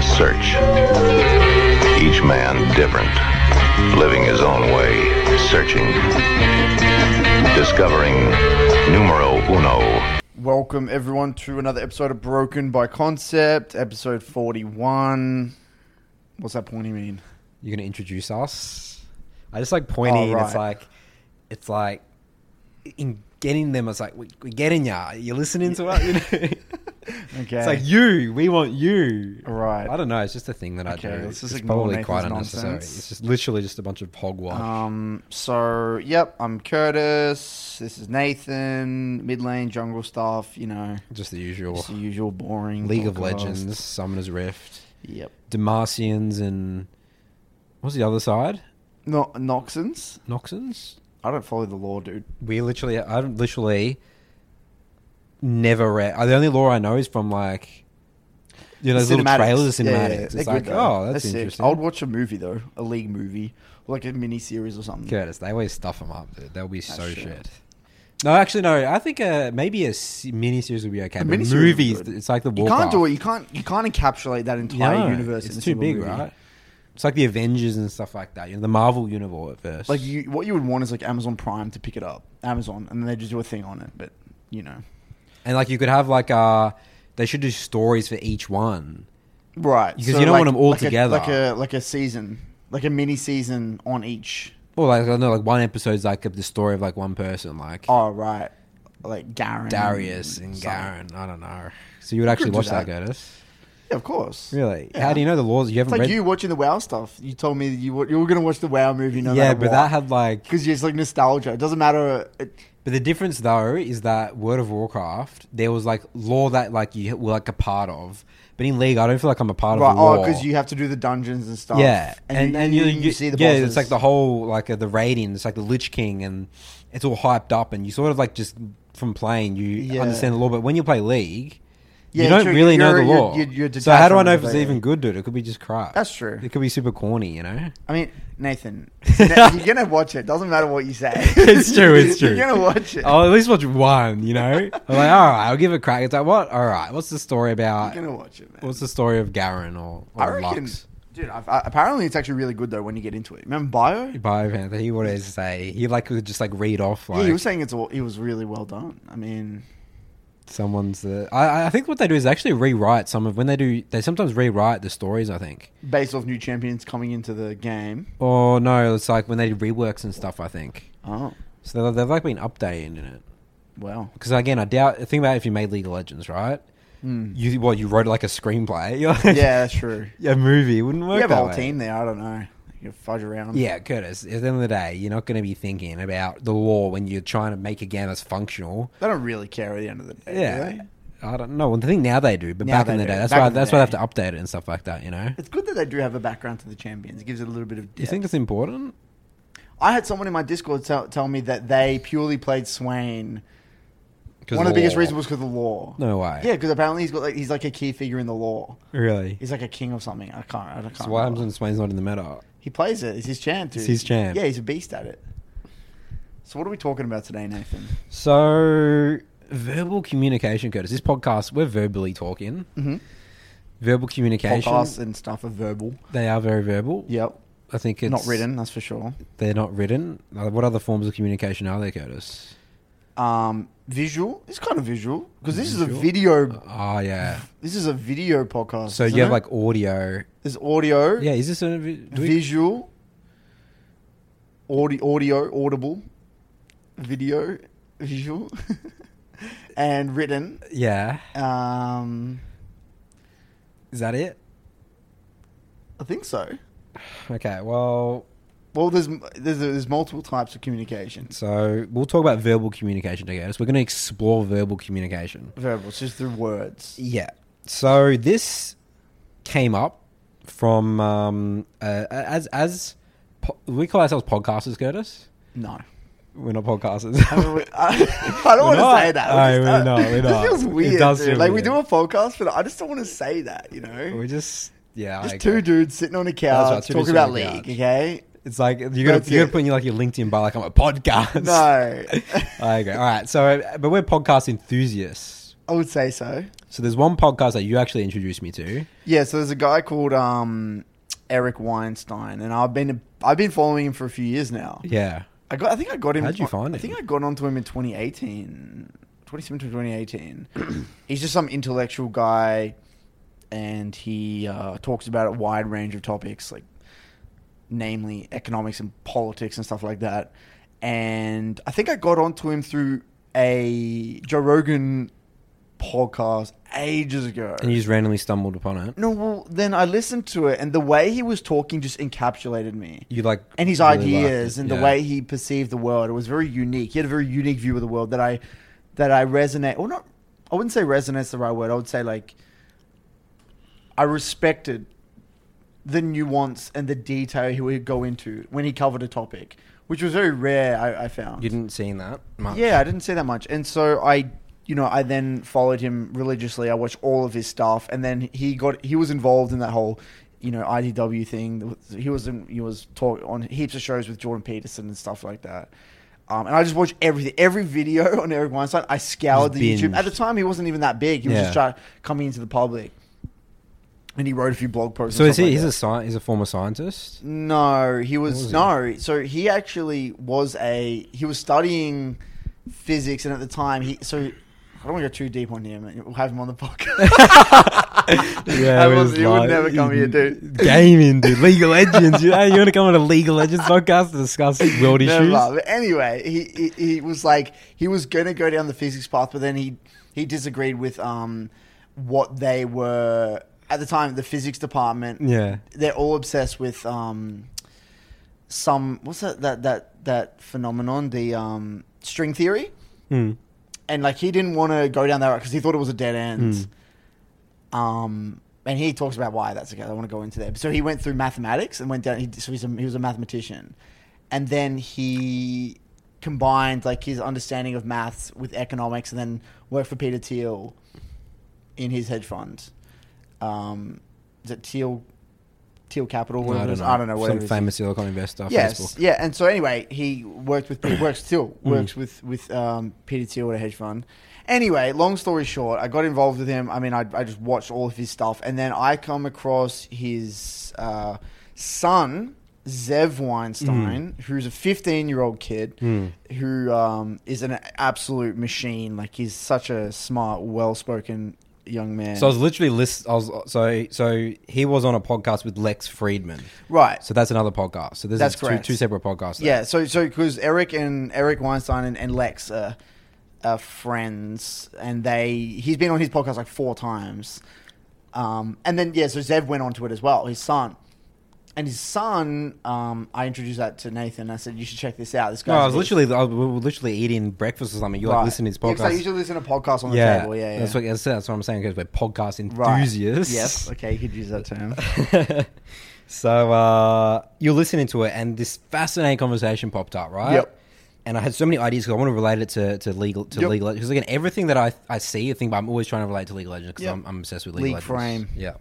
a search. Each man different, living his own way, searching, discovering numero uno. Welcome everyone to another episode of Broken by Concept, episode 41. What's that pointy mean? You're going to introduce us? I just like pointy, and it's like in getting them, it's like, we're getting ya. You're listening to us? You know? Okay. It's like, we want you. Right. I don't know. It's just a thing that I do. It's probably Nathan's quite unnecessary. Nonsense. It's just literally just a bunch of hogwash. So, I'm Curtis. This is Nathan. Mid lane, jungle stuff, you know. Just the usual. Just the usual boring. League of Legends, Summoner's Rift. Yep. Demacians and... What's the other side? Noxons. Noxons? I don't follow the law, dude. I literally never read. The only law I know is from like, you know, those little trailers, cinematics. Yeah. It's like, that's interesting. I would watch a movie though, a league movie, like a mini series or something. Curtis, they always stuff them up, dude. They'll be so shit. No, actually, no. I think maybe a mini series would be okay. But movies, it's like the Warcraft. You can't do it. You can't encapsulate that entire universe. It's too big, right? It's like the Avengers and stuff like that. You know, the Marvel universe at first. Like, what you would want is like Amazon Prime to pick it up, and then they just do a thing on it. But you know, and like you could have like they should do stories for each one, right? Because you don't want them all together, like a season, like a mini season on each. Well, like I know, like one episode's like the story of like one person, like right, like Garen, Darius, and Garen. I don't know. So you would actually watch that, Curtis? Yeah, of course. Really? Yeah. How do you know the laws? You haven't read... It's like you watching the WoW stuff. You told me that you were going to watch the WoW movie no matter what. Yeah, but that had like... Because it's like nostalgia. It doesn't matter... But the difference though is that World of Warcraft, there was like lore that like you were like a part of. But in League, I don't feel like I'm a part of the lore. Oh, because you have to do the dungeons and stuff. Yeah. And you see the bosses. Yeah, it's like the whole... Like the raiding. It's like the Lich King and it's all hyped up. And you sort of like just from playing, you understand the lore. But when you play League... Yeah, you don't really know the law. So how do I know if it's even good, dude? It could be just crap. That's true. It could be super corny, you know? I mean, Nathan, you're going to watch it. Doesn't matter what you say. It's true. You're going to watch it. I'll at least watch one, you know? I'm like, all right, I'll give it a crack. It's like, what? All right, what's the story about? You're going to watch it, man. What's the story of Garen or Lux? Dude, apparently it's actually really good though when you get into it. Remember Bio? Panther, he wanted to say, he like would just like read off. Like, yeah, he was saying it was really well done. I mean... I think what they do is actually rewrite some of... When they do... They sometimes rewrite the stories, I think. Based off new champions coming into the game? Oh, no. It's like when they do reworks and stuff, I think. Oh. So they've like been updating in it. Wow. Because again, think about if you made League of Legends, right? Mm. You wrote like a screenplay. Yeah, that's true. A movie wouldn't work. You have a whole team there. I don't know. You fudge around. Yeah, Curtis, at the end of the day, you're not going to be thinking about the law when you're trying to make a game that's functional. They don't really care at the end of the day, do they? I don't know. Well, I think now they do, but back in the day. That's why they have to update it and stuff like that, you know? It's good that they do have a background to the champions. It gives it a little bit of depth. You think it's important? I had someone in my Discord tell me that they purely played Swain. One of the biggest reasons was because of the lore. No way. Yeah, because apparently he's like a key figure in the lore. Really? He's like a king of something. I can't so why happens when Swain's not in the meta? He plays it. It's his champ, dude. It's his champ. Yeah, he's a beast at it. So what are we talking about today, Nathan? So, verbal communication, Curtis. This podcast, we're verbally talking. Mm-hmm. Verbal communication. Podcasts and stuff are verbal. They are very verbal. Yep. I think it's... Not written, that's for sure. They're not written. What other forms of communication are there, Curtis? Visual. It's kind of visual because this is a video. Oh yeah, this is a video podcast. So you have like audio. There's audio. Yeah, is this a visual? Audio, audible, video, visual, and written. Yeah. Is that it? I think so. Okay. Well, there's multiple types of communication. So we'll talk about verbal communication together. So we're going to explore verbal communication. Verbal, it's just through words. Yeah. So this came up from as we call ourselves podcasters, Curtis. No, we're not podcasters. I don't want to say that. We're not. It feels weird. It does feel weird. We do a podcast, but I just don't want to say that. You know, we just two dudes sitting on a couch talking about league. Okay. It's like, you gotta put in your LinkedIn bio, like, I'm a podcast. No. Okay. All right. So, but we're podcast enthusiasts. I would say so. So there's one podcast that you actually introduced me to. Yeah, so there's a guy called Eric Weinstein, and I've been following him for a few years now. Yeah. I think I got him. How'd you find him? I think I got onto him in 2018. 2017 to 2018. He's just some intellectual guy, and he talks about a wide range of topics, like namely economics and politics and stuff like that. And I think I got onto him through a Joe Rogan podcast ages ago. And you just randomly stumbled upon it? No, well, then I listened to it, and the way he was talking just encapsulated me. You like... And his really ideas and the way he perceived the world. It was very unique. He had a very unique view of the world that I resonate... Or not... I wouldn't say resonate's the right word. I would say, like... I respected the nuance and the detail he would go into when he covered a topic, which was very rare, I found. You didn't see that much? Yeah, I didn't see that much. And so I then followed him religiously. I watched all of his stuff, and then he was involved in that whole, IDW thing. He was talking on heaps of shows with Jordan Peterson and stuff like that. And I just watched everything, every video on Eric Weinstein. I scoured the YouTube. At the time, he wasn't even that big. He was just trying coming into the public, and he wrote a few blog posts. So he's a former scientist? No, he was. So he actually was studying physics, and at the time I don't want to go too deep on him. We'll have him on the podcast. Yeah, he would never come here, dude. Gaming, dude. League of Legends. You want to come on a League of Legends podcast to discuss world issues? But anyway, he was like, he was going to go down the physics path, but then he disagreed with what they were at the time. The physics department. Yeah, they're all obsessed with what's that phenomenon? The string theory. Mm. And like, he didn't want to go down that road because he thought it was a dead end. Mm. And he talks about why that's okay. I don't want to go into that. So he went through mathematics and went down. He was a mathematician, and then he combined like his understanding of maths with economics, and then worked for Peter Thiel in his hedge fund. Is it Thiel Capital? No, I don't know. Some famous silicon investor. Yes, Facebook. Yeah. And so anyway, he works with Peter Thiel at a hedge fund. Anyway, long story short, I got involved with him. I mean, I just watched all of his stuff, and then I come across his son, Zev Weinstein, who's a 15-year-old kid who is an absolute machine. Like, he's such a smart, well-spoken young man. So I was literally so he was on a podcast with Lex Fridman, right? So that's another podcast. So there's two separate podcasts there. Yeah. So because Eric Weinstein and Lex are friends, and he's been on his podcast like 4 times, and then so Zev went onto it as well. His son, I introduced that to Nathan. I said, you should check this out. This guy. No, we were literally eating breakfast or something. You like listen to his podcast. Yeah, I usually listen to podcasts on the table. Yeah, yeah. That's what I'm saying, because we're podcast enthusiasts. Right. Yes. Okay, you could use that term. So you're listening to it, and this fascinating conversation popped up, right? Yep. And I had so many ideas because I want to relate it to League of Legends. Because again, everything that I see, I think, but I'm always trying to relate to League of Legends because I'm obsessed with League of Legends. League frame. Yeah.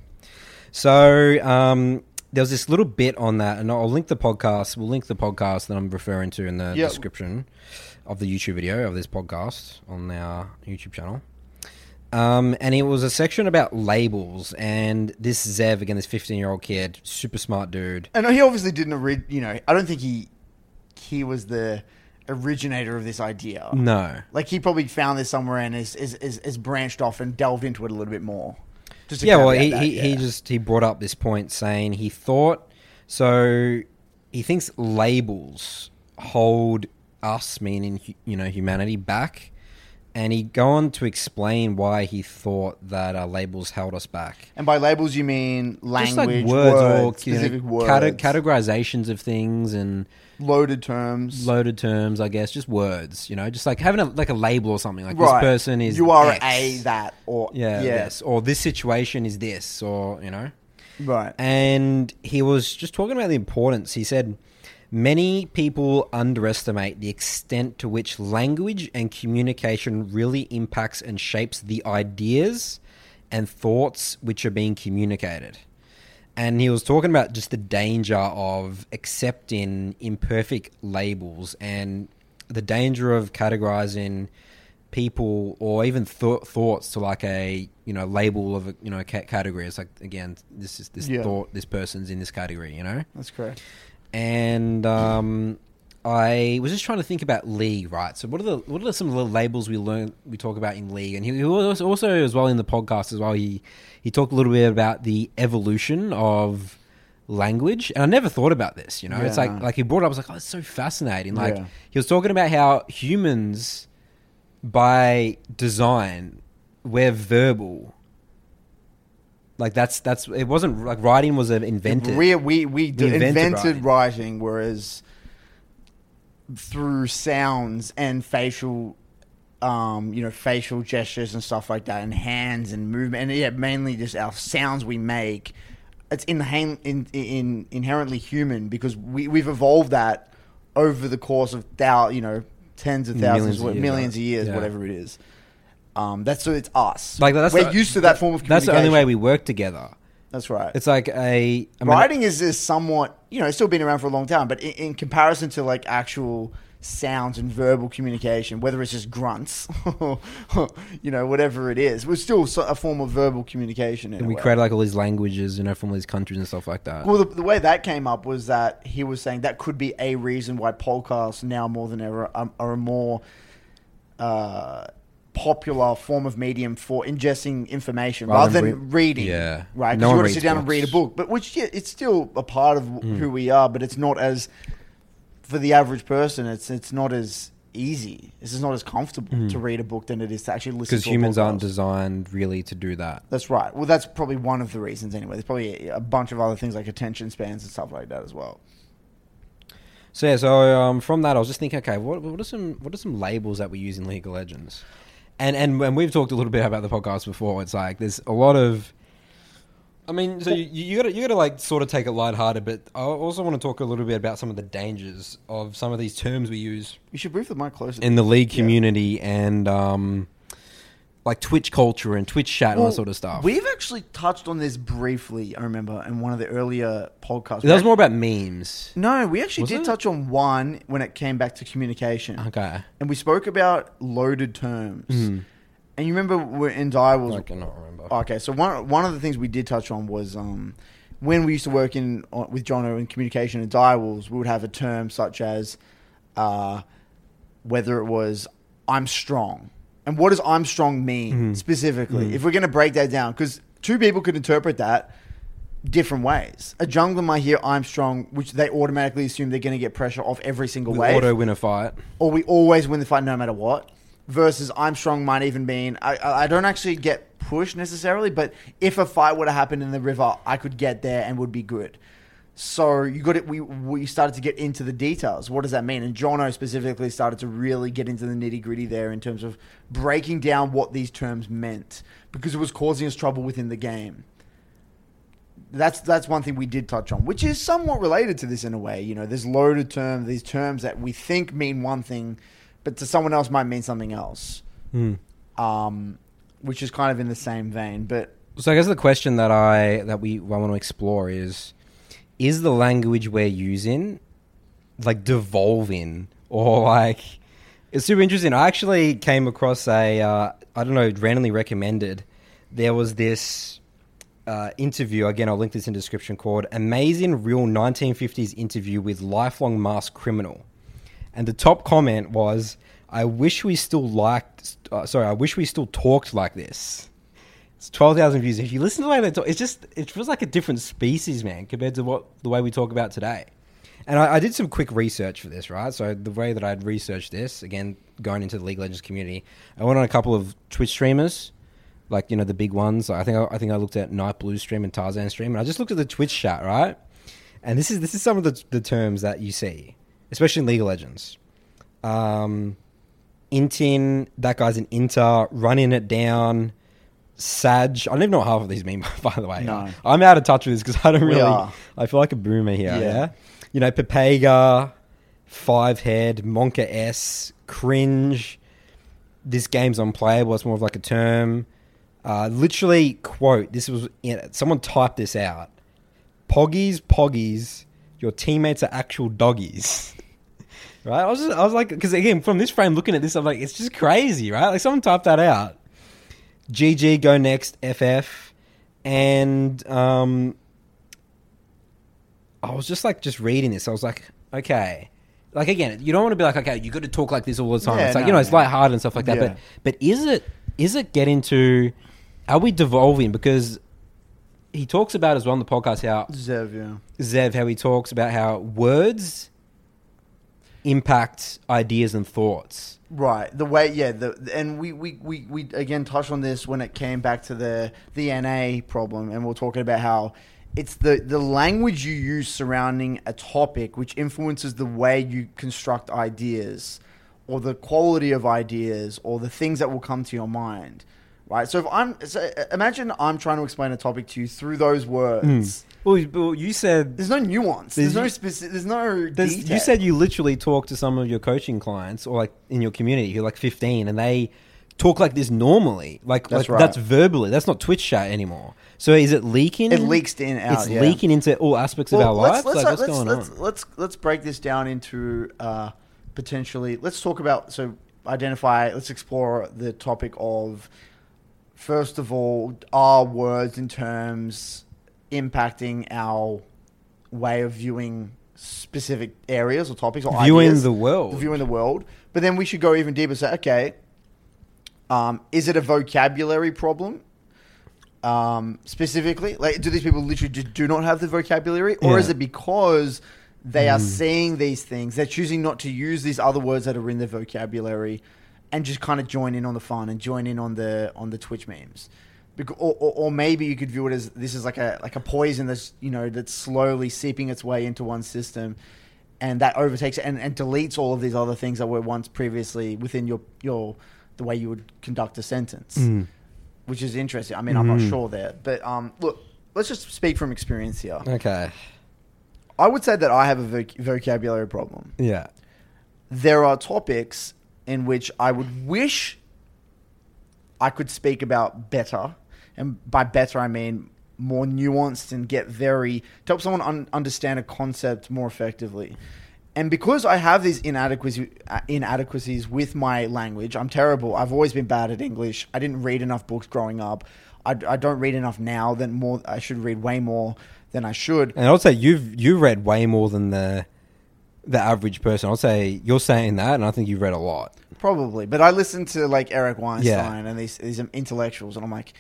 So... there was this little bit on that, and I'll link the podcast. We'll link the podcast that I'm referring to in the description of the YouTube video of this podcast on our YouTube channel. And it was a section about labels, and this Zev, again, this 15-year-old kid, super smart dude. And he obviously didn't read, I don't think he was the originator of this idea. No. Like, he probably found this somewhere and is branched off and delved into it a little bit more. He brought up this point saying he thinks labels hold us, meaning, humanity, back. And he go on to explain why he thought that our labels held us back. And by labels, you mean language, like words or specific words. Categorizations of things and... Loaded terms, I guess. Just words, just like having a label or something. Like, right. This person is you are X. A that or... Yeah. This. Or this situation is this or, Right. And he was just talking about the importance. He said... Many people underestimate the extent to which language and communication really impacts and shapes the ideas and thoughts which are being communicated. And he was talking about just the danger of accepting imperfect labels and the danger of categorizing people or even thoughts to like a, you know, label of a, you know, category. It's like, again, this is this thought, this person's in this category, you know? That's correct. And I was just trying to think about League, right? So what are some of the labels we talk about in League? And he was also as well in the podcast as well, he talked a little bit about the evolution of language, and I never thought about this, you know? It's like he brought it up, I was like, oh, it's so fascinating. Like he was talking about how humans by design we're verbal. Like that's it wasn't like writing was invented. We invented writing, whereas through sounds and facial, you know, facial gestures and stuff like that, and hands and movement, and mainly just our sounds we make. It's inherently human because we've evolved that over the course of tens of thousands, millions of years, whatever it is. That's so it's us. Like that's used to that form of communication. That's the only way we work together. That's right. It's like writing is somewhat, you know, it's still been around for a long time, but in comparison to like actual sounds and verbal communication, whether it's just grunts or, you know, whatever it is, we're still a form of verbal communication. And we create like all these languages, you know, from all these countries and stuff like that. Well, the way that came up was that he was saying that could be a reason why podcasts now more than ever are a more... popular form of medium for ingesting information rather than reading. Yeah. Right? Because you want to sit down and read a book. But it's still a part of who we are, but it's not as, for the average person, it's not as easy. It's just not as comfortable to read a book than it is to actually listen to a podcast. Because humans aren't designed really to do that. That's right. Well, that's probably one of the reasons anyway. There's probably a bunch of other things like attention spans and stuff like that as well. So yeah, from that I was just thinking, okay, what are some labels that we use in League of Legends? And we've talked a little bit about the podcast before. It's like there's a lot of, I mean, so you gotta like sort of take it lighthearted, but I also want to talk a little bit about some of the dangers of some of these terms we use. You should move the mic closer in the League community and like Twitch culture and Twitch chat and all that sort of stuff. We've actually touched on this briefly. I remember in one of the earlier podcasts. That was more about memes. No, we actually did touch on one when it came back to communication. Okay, and we spoke about loaded terms. Mm-hmm. And you remember we're in Dire Wolves. I cannot remember. Okay, so one of the things we did touch on was when we used to work with Jono in communication in Dire Wolves, we would have a term such as whether it was "I'm strong." And what does "I'm strong" mean specifically? If we're going to break that down, because two people could interpret that different ways. A jungler might hear "I'm strong," which they automatically assume they're going to get pressure off every single wave. Auto win a fight. Or we always win the fight no matter what. Versus "I'm strong" might even mean, I don't actually get pushed necessarily, but if a fight were to happen in the river, I could get there and would be good. So you got it. We started to get into the details. What does that mean? And Jono specifically started to really get into the nitty gritty there in terms of breaking down what these terms meant because it was causing us trouble within the game. That's one thing we did touch on, which is somewhat related to this in a way. You know, there's loaded terms, these terms that we think mean one thing, but to someone else might mean something else, which is kind of in the same vein. But so I guess the question that we want to explore is. Is the language we're using like devolving or like it's super interesting. I actually came across a, I don't know, randomly recommended. There was this interview, again, I'll link this in the description, called Amazing Real 1950s Interview with Lifelong Masked Criminal. And the top comment was, I wish we still talked like this. It's 12,000 views. If you listen to the way they talk, it feels like a different species, man, compared to the way we talk about today. And I did some quick research for this, right? So the way that I'd researched this, again, going into the League of Legends community, I went on a couple of Twitch streamers, like, you know, the big ones. I think I looked at Night Blue stream and Tarzan stream, and I just looked at the Twitch chat, right? And this is some of the terms that you see, especially in League of Legends. Intin, that guy's an inter, running it down. Sag, I don't even know what half of these mean, by the way. No. I'm out of touch with this because I feel like a boomer here. Yeah. You know, Pepega, Five Head, Monka S, cringe. This game's unplayable. It's more of like a term. Literally, quote, this was, someone typed this out. Poggies, your teammates are actual doggies. Right? I was like, because again, from this frame, looking at this, I'm like, it's just crazy, right? Like, someone typed that out. GG, go next, FF. And I was just like, just reading this. I was like, okay. Like, again, you don't want to be like, okay, you got to talk like this all the time. Yeah, it's like, no, you know, it's lighthearted and stuff like that. Yeah. But is it getting to, are we devolving? Because he talks about as well on the podcast how... Zev, how he talks about how words impact ideas and thoughts. Right. The way, yeah. And we again, touched on this when it came back to the NA problem. And we're talking about how it's the language you use surrounding a topic which influences the way you construct ideas or the quality of ideas or the things that will come to your mind. Right, so imagine I'm trying to explain a topic to you through those words. Mm. Well, you said there's no nuance. There's no detail. You said you literally talk to some of your coaching clients or like in your community who are like 15 and they talk like this normally. That's verbally. That's not Twitch chat anymore. So is it leaking? It leaks in out. It's leaking into all aspects of our lives. What's going on? Let's break this down into potentially. Let's talk about let's explore the topic of. First of all, are words and terms impacting our way of viewing specific areas or topics or ideas? Viewing the world. But then we should go even deeper and say, okay, is it a vocabulary problem specifically? Like, do these people literally just do not have the vocabulary? Or is it because they are seeing these things, they're choosing not to use these other words that are in their vocabulary and just kind of join in on the fun and join in on the Twitch memes. Or maybe you could view it as this is like a poison that's, you know, that's slowly seeping its way into one system and that overtakes and deletes all of these other things that were once previously within the way you would conduct a sentence, which is interesting. I mean, I'm not sure there. But look, let's just speak from experience here. Okay. I would say that I have a vocabulary problem. Yeah. There are topics in which I would wish I could speak about better. And by better, I mean more nuanced and to help someone understand a concept more effectively. And because I have these inadequacies with my language, I'm terrible. I've always been bad at English. I didn't read enough books growing up. I don't read enough now. I should read way more than I should. And I'll say you read way more than the average person. I'll say you're saying that, and I think you've read a lot. Probably. But I listen to like Eric Weinstein and these intellectuals, and I'm like,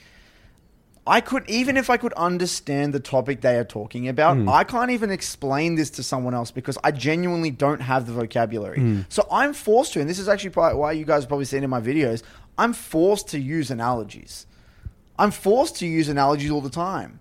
even if I could understand the topic they are talking about, I can't even explain this to someone else because I genuinely don't have the vocabulary. So I'm forced to, and this is actually probably why you guys have probably seen in my videos, I'm forced to use analogies. I'm forced to use analogies all the time.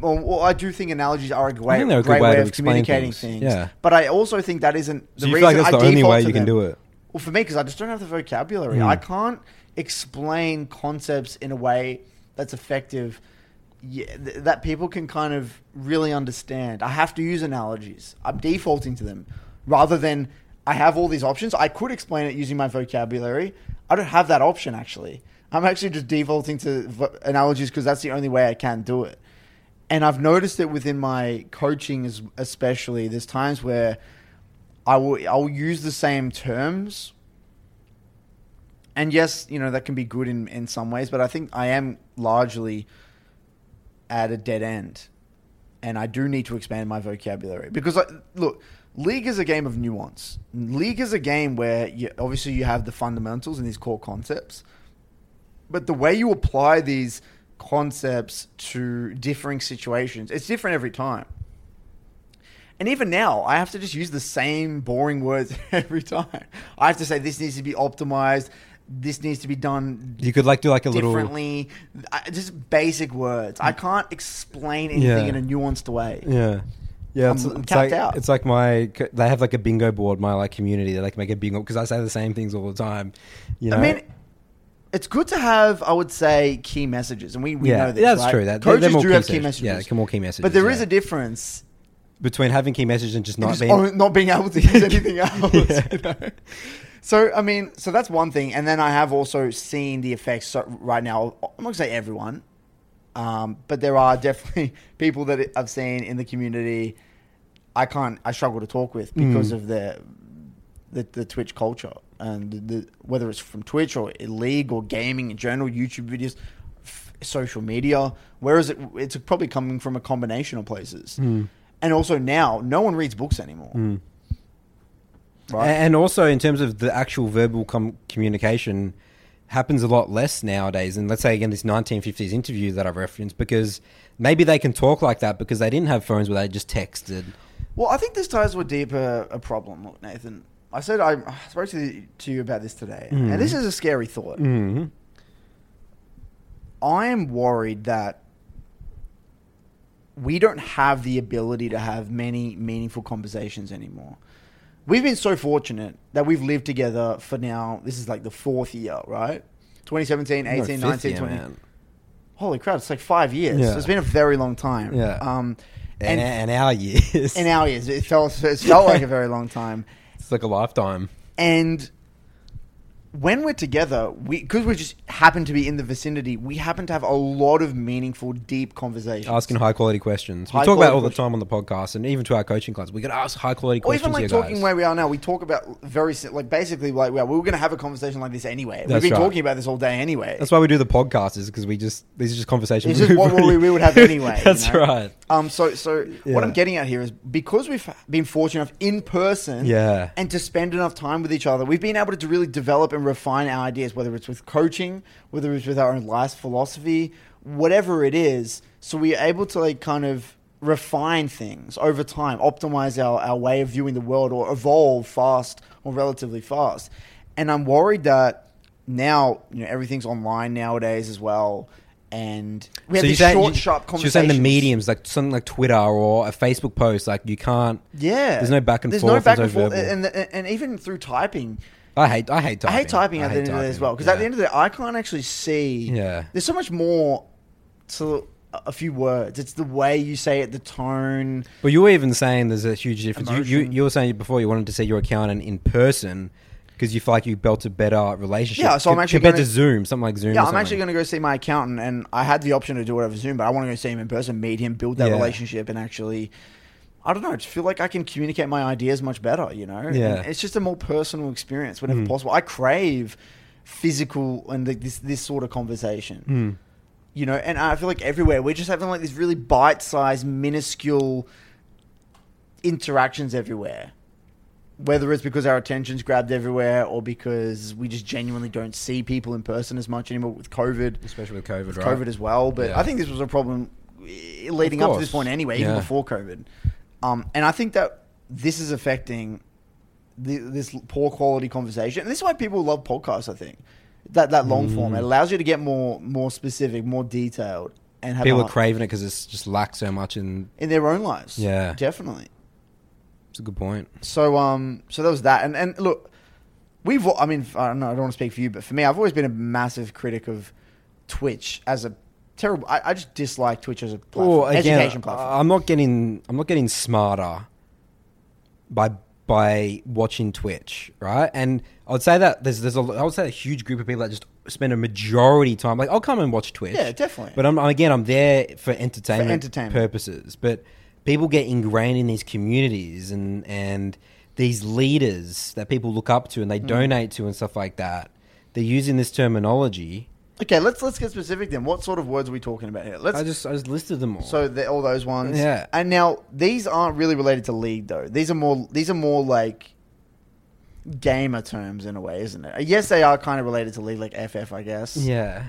Well, I do think analogies are a great way of communicating things. Yeah. But I also think that isn't the reason I default to them. So you feel like that's the only way you can do it? Well, for me, because I just don't have the vocabulary. I can't explain concepts in a way that's effective that people can kind of really understand. I have to use analogies. I'm defaulting to them. Rather than I have all these options. I could explain it using my vocabulary. I don't have that option, actually. I'm actually just defaulting to analogies because that's the only way I can do it. And I've noticed it within my coaching, especially. There's times where I'll use the same terms. And yes, you know, that can be good in some ways, but I think I am largely at a dead end. And I do need to expand my vocabulary. Because, look, League is a game of nuance. League is a game where obviously you have the fundamentals and these core concepts. But the way you apply these concepts to differing situations. It's different every time. And even now, I have to just use the same boring words every time. I have to say, this needs to be optimized. This needs to be done. You could like do like a differently. Just basic words. I can't explain anything in a nuanced way. Yeah. Yeah, I'm tapped out. It's like they have like a bingo board, my like community. They like make a bingo because I say the same things all the time. You know? I mean, it's good to have, I would say, key messages. And we know this, that's right? True. Coaches do have key messages. Yeah, more key messages. But there is a difference between having key messages and not being able to use anything else. You know? So, I mean, so that's one thing. And then I have also seen the effects right now. I'm not going to say everyone, but there are definitely people that I've seen in the community I struggle to talk with because of their the Twitch culture, and whether it's from Twitch or League or gaming in general, YouTube videos, social media. Whereas it's probably coming from a combination of places. Mm. And also now, no one reads books anymore. Mm. Right? And also in terms of the actual verbal communication happens a lot less nowadays. And let's say again, this 1950s interview that I've referenced, because maybe they can talk like that because they didn't have phones where they just texted. Well, I think this ties to a deeper problem. Look, Nathan, I said I spoke to you about this today, mm. and this is a scary thought. Mm. I am worried that we don't have the ability to have many meaningful conversations anymore. We've been so fortunate that we've lived together for now. This is like the fourth year, right? 2017, 18, 19, 20. Man. Holy crap, it's like 5 years. Yeah. So it's been a very long time. Yeah. And our years. In our years. It felt like a very long time. It's like a lifetime. And when we're together, because we just happen to be in the vicinity, we happen to have a lot of meaningful, deep conversations. Asking high-quality questions. We talk about all the time on the podcast and even to our coaching clients. We can ask high-quality questions here, guys. Or even like talking where we are now. We talk about we were going to have a conversation like this anyway. We've been talking about this all day anyway. That's why we do the podcast, is because these are just conversations. This is what we would have anyway. That's right. So what I'm getting at here is because we've been fortunate enough in person and to spend enough time with each other, we've been able to really develop and refine our ideas, whether it's with coaching, whether it's with our own life philosophy, whatever it is. So we are able to like kind of refine things over time, optimize our way of viewing the world, or evolve fast or relatively fast. And I'm worried that now, you know, everything's online nowadays as well. And we have these short, sharp conversations. So you're saying the mediums, like something like Twitter or a Facebook post, like you can't. Yeah, there's no back and forth. And even through typing. I hate typing. I hate typing at the end of the day as well. Because at the end of the day, I can't actually see. Yeah. There's so much more to a few words. It's the way you say it, the tone. But you were even saying there's a huge difference. You were saying before you wanted to see your accountant in person because you feel like you built a better relationship. Yeah, so I'm actually compared to Zoom, something like Zoom. Yeah, I'm actually going to go see my accountant, and I had the option to do it over Zoom, but I want to go see him in person, meet him, build that relationship, and actually, I don't know, I just feel like I can communicate my ideas much better, you know? Yeah. And it's just a more personal experience whenever possible. I crave physical and this sort of conversation, you know? And I feel like everywhere, we're just having like these really bite-sized, minuscule interactions everywhere. Whether it's because our attention's grabbed everywhere or because we just genuinely don't see people in person as much anymore with COVID. Especially with COVID, right? COVID as well. But I think this was a problem leading up to this point anyway, even before COVID. And I think that this is affecting this poor quality conversation. And this is why people love podcasts, I think. That long form. It allows you to get more specific, more detailed. And have people are craving it because it's just lacks so much in their own lives. Yeah. Definitely. It's a good point. So that was that. And look, I don't want to speak for you, but for me, I've always been a massive critic of Twitch as a terrible. I just dislike Twitch as a platform, education platform. I'm not getting smarter by watching Twitch, right? And I would say that there's a huge group of people that just spend a majority of time. Like, I'll come and watch Twitch, yeah, definitely. But I'm there for entertainment purposes. But people get ingrained in these communities and these leaders that people look up to and they donate to and stuff like that. They're using this terminology. Okay, let's get specific then. What sort of words are we talking about here? I just listed them all. So all those ones. Yeah. And now these aren't really related to League though. These are more like gamer terms in a way, isn't it? Yes, they are kind of related to League, like FF, I guess. Yeah.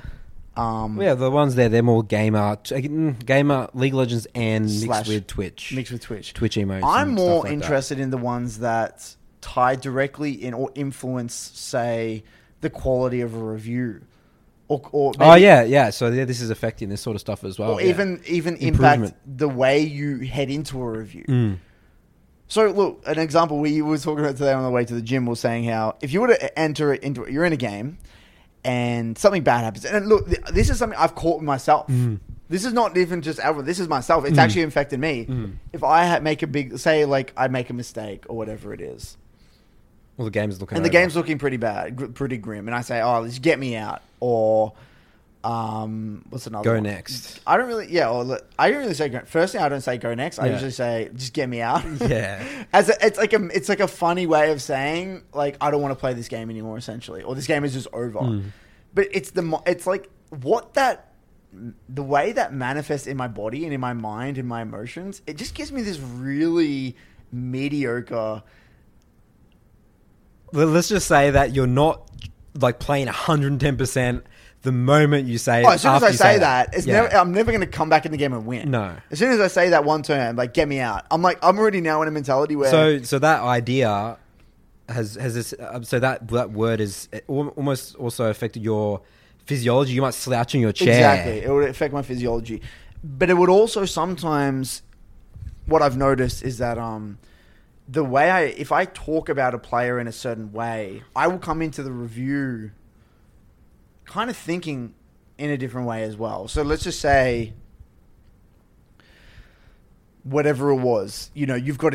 The ones they're more gamer League of Legends and mixed with Twitch. Twitch emotes. I'm more interested in the ones that tie directly in or influence, say, the quality of a review. Or maybe, so this is affecting this sort of stuff as well. Or even impact the way you head into a review. Mm. So look, an example we were talking about today on the way to the gym was saying how if you were to enter it into it, you're in a game and something bad happens. And look, this is something I've caught myself. Mm. This is not even just Alvin. This is myself. It's actually infected me. Mm. If I make a I make a mistake or whatever it is. Well, the game's looking pretty bad, pretty grim. And I say, just get me out. Or What's another one? Go next. I don't really, yeah. Or I don't really say go. First thing, I don't say go next. I usually say just get me out. Yeah. It's like a funny way of saying like I don't want to play this game anymore, essentially, or this game is just over. Mm. But the way that manifests in my body and in my mind and my emotions, it just gives me this really mediocre. Well, let's just say that you're not like playing 110%. The moment you say, as soon as I say that, I'm never going to come back in the game and win. No. As soon as I say that one turn, like, get me out. I'm like, I'm already now in a mentality where. So that idea has this. So that word is almost also affected your physiology. You might slouch in your chair. Exactly. It would affect my physiology, but it would also sometimes. What I've noticed is that the way if I talk about a player in a certain way, I will come into the review kind of thinking in a different way as well. So let's just say whatever it was, you know, you've got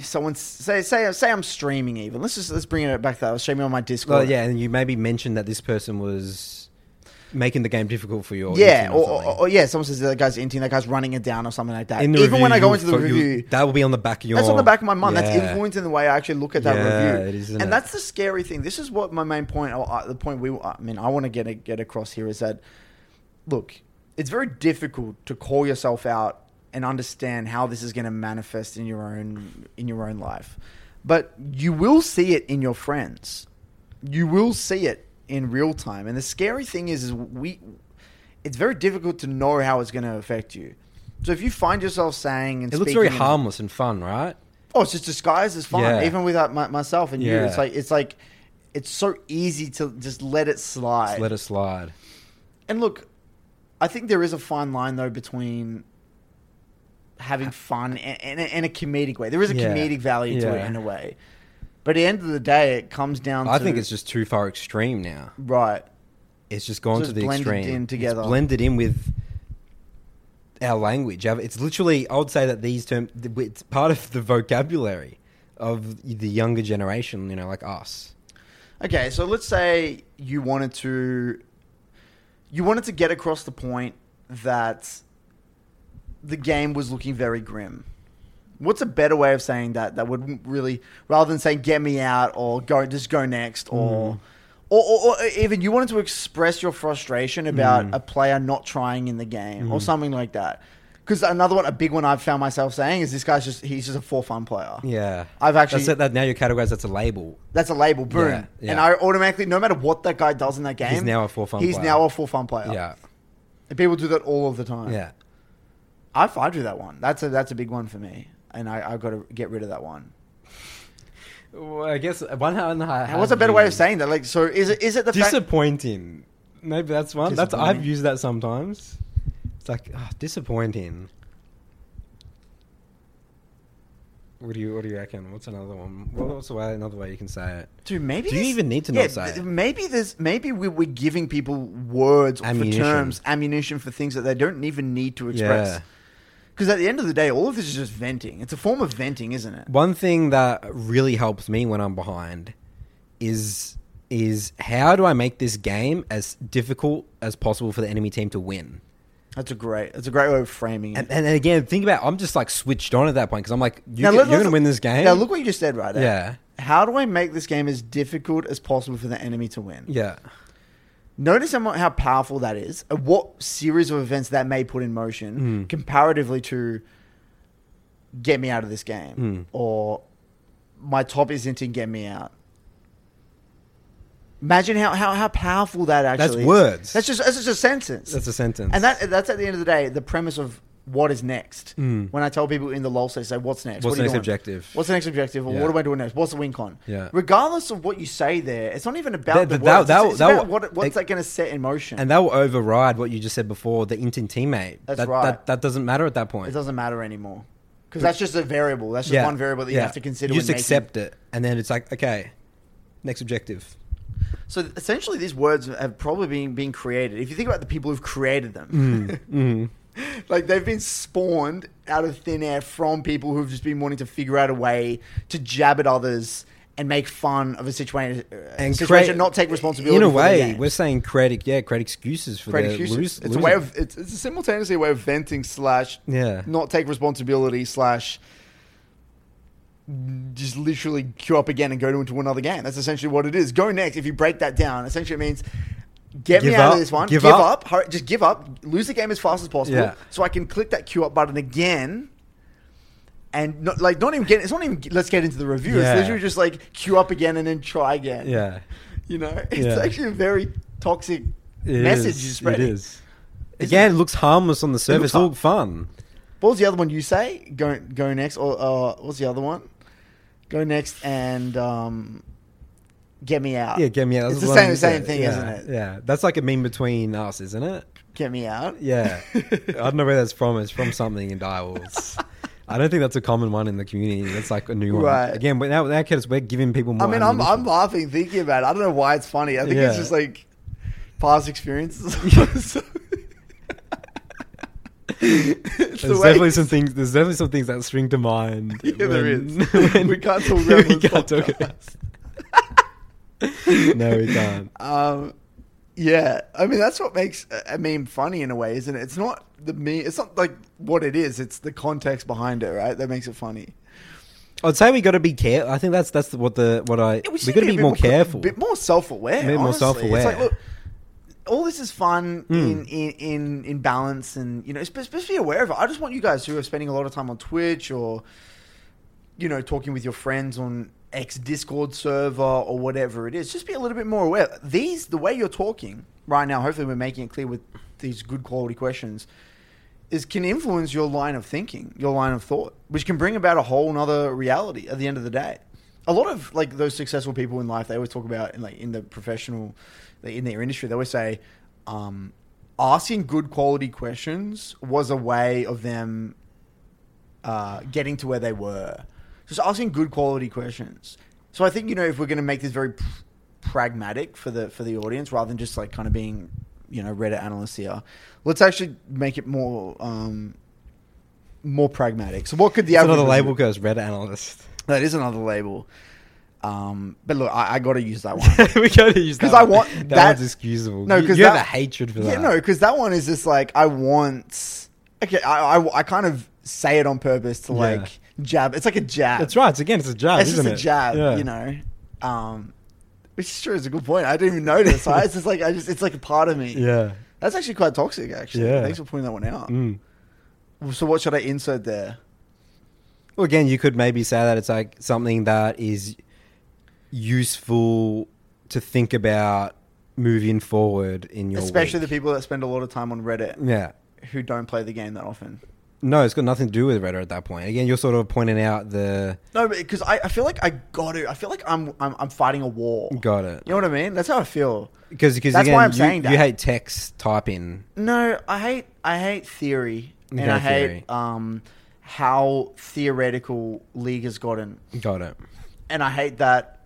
someone say I'm streaming even. Let's bring it back to that. I was streaming on my Discord. Well, yeah, and you maybe mentioned that this person was making the game difficult for you. Yeah, or someone says that guy's inting, that guy's running it down or something like that. Even when I go into the review, that will be on the back of your. That's on the back of my mind. Yeah. That's influencing the way I actually look at that review. It is, and that's the scary thing. This is what my main point, I want to get across here is that, look, it's very difficult to call yourself out and understand how this is going to manifest in your own life, but you will see it in your friends. You will see it in real time, and the scary thing is it's very difficult to know how it's going to affect you. So if you find yourself saying and it looks very harmless and fun, right? Oh, it's just disguised as fun, even without myself and you. It's like it's so easy to just let it slide. Just let it slide. And look, I think there is a fine line though between having fun and a comedic way. There is a comedic value to it in a way. But at the end of the day, it comes down to... I think it's just too far extreme now. Right. It's just gone to the extreme. It's blended in together. It's blended in with our language. It's literally... I would say that these terms... It's part of the vocabulary of the younger generation, you know, like us. Okay, so let's say you wanted to... You wanted to get across the point that the game was looking very grim. What's a better way of saying that would really, rather than saying get me out or go next or even you wanted to express your frustration about a player not trying in the game or something like that. Because a big one I've found myself saying is this guy's he's just a for fun player. Yeah. I've actually said that now you're categorized, that's a label. That's a label, boom. Yeah, yeah. And I automatically, no matter what that guy does in that game, he's now a for fun player. Yeah. And people do that all of the time. Yeah. I do that one. That's a big one for me. And I've got to get rid of that one. Well, I guess one hand. What's a better way of saying that? Like, so is it the disappointing? Maybe that's one. That's I've used that sometimes. It's like disappointing. What do you reckon? What's another one? What's another way you can say it? Dude, maybe do you even need to not say it? Maybe we're giving people words ammunition for things that they don't even need to express. Yeah. Because at the end of the day, all of this is just venting. It's a form of venting, isn't it? One thing that really helps me when I'm behind is how do I make this game as difficult as possible for the enemy team to win? That's a great way of framing it. And again, think about, I'm just like switched on at that point because I'm like, you're going to win this game. Now look what you just said right there. Yeah. How do I make this game as difficult as possible for the enemy to win? Yeah. Notice how powerful that is, and what series of events that may put in motion comparatively to get me out of this game or my top isn't to get me out. Imagine how powerful that actually is. That's words. That's just a sentence. That's a sentence. And that's at the end of the day, the premise of what is next. When I tell people in the LOL stage, say, what's next? What's the next objective? What's the next objective? Or what am I doing next? What's the win con? Yeah. Regardless of what you say there, it's not even about the words. What's that going to set in motion? And that will override what you just said before, the intent teammate. That's right. That doesn't matter at that point. It doesn't matter anymore. Because that's just a variable. That's just one variable that you have to consider. You just accept it. And then it's like, okay, next objective. So essentially these words have probably been created. If you think about the people who've created them. Like they've been spawned out of thin air from people who've just been wanting to figure out a way to jab at others and make fun of a situation and not take responsibility. In a way, we're saying create excuses for their excuses. It's a way of it's a simultaneously a way of venting / not take responsibility / just literally queue up again and go into another game. That's essentially what it is. Go next. If you break that down, essentially it means get me out of this one. Give up. Hurry, just give up. Lose the game as fast as possible so I can click that queue up button again. And it's not even let's get into the review. Yeah. It's literally just like queue up again and then try again. Yeah, you know, it's actually a very toxic message you're spreading. It is. It looks harmless on the surface. It looks fun. What was the other one you say? Go next, or what's the other one? Go next and get me out. Yeah, get me out. That's it's the same thing, isn't it? Yeah, that's like a meme between us, isn't it? Get me out. Yeah, I don't know where that's from. It's from something in Dire Wolves. I don't think that's a common one in the community. That's like a new one. Right. Again, but now we're giving people more. I mean, I'm laughing thinking about it. I don't know why it's funny. I think it's just like past experiences. There's definitely some things that spring to mind. Yeah, there is. We can't talk about it. No, we can't. Yeah, I mean that's what makes a meme funny in a way, isn't it? It's not the meme. It's not like what it is. It's the context behind it, right? That makes it funny. I'd say we got to be careful. I think we got to be more careful, a bit more self-aware. It's like, look, all this is fun in balance, and you know, especially be aware of it. I just want you guys who are spending a lot of time on Twitch or you know talking with your friends on X Discord server or whatever it is, just be a little bit more aware. The way you're talking right now, hopefully we're making it clear with these good quality questions, can influence your line of thinking, your line of thought, which can bring about a whole nother reality at the end of the day. A lot of like those successful people in life, they always talk about in their industry, they always say asking good quality questions was a way of them getting to where they were. Just asking good quality questions. So I think, you know, if we're going to make this very pragmatic for the audience, rather than just like kind of being, you know, Reddit analysts here, let's actually make it more pragmatic. So what could the another label goes Reddit analyst? That is another label. But look, I got to use that one. We got to use that because I want that's excusable. No, because you have a hatred for that. Yeah, no, because that one is just like I want. Okay, I kind of say it on purpose to like. Jab. It's like a jab. That's right. It's a jab, isn't it? It's just a jab, you know. Which is true. It's a good point. I didn't even notice. Right? It's just like, it's like a part of me. Yeah. That's actually quite toxic, actually. Yeah. Thanks for pointing that one out. Mm. So what should I insert there? Well, again, you could maybe say that it's like something that is useful to think about moving forward in your Especially the people that spend a lot of time on Reddit. Yeah. Who don't play the game that often. No, it's got nothing to do with Reddit at that point. Again, you're sort of pointing out the... No, because I feel like I got it. I feel like I'm fighting a war. Got it. You know what I mean? That's how I feel. Because that's again, why I'm saying that. You hate text typing. No, I hate theory. And I hate how theoretical League has gotten. Got it. And I hate that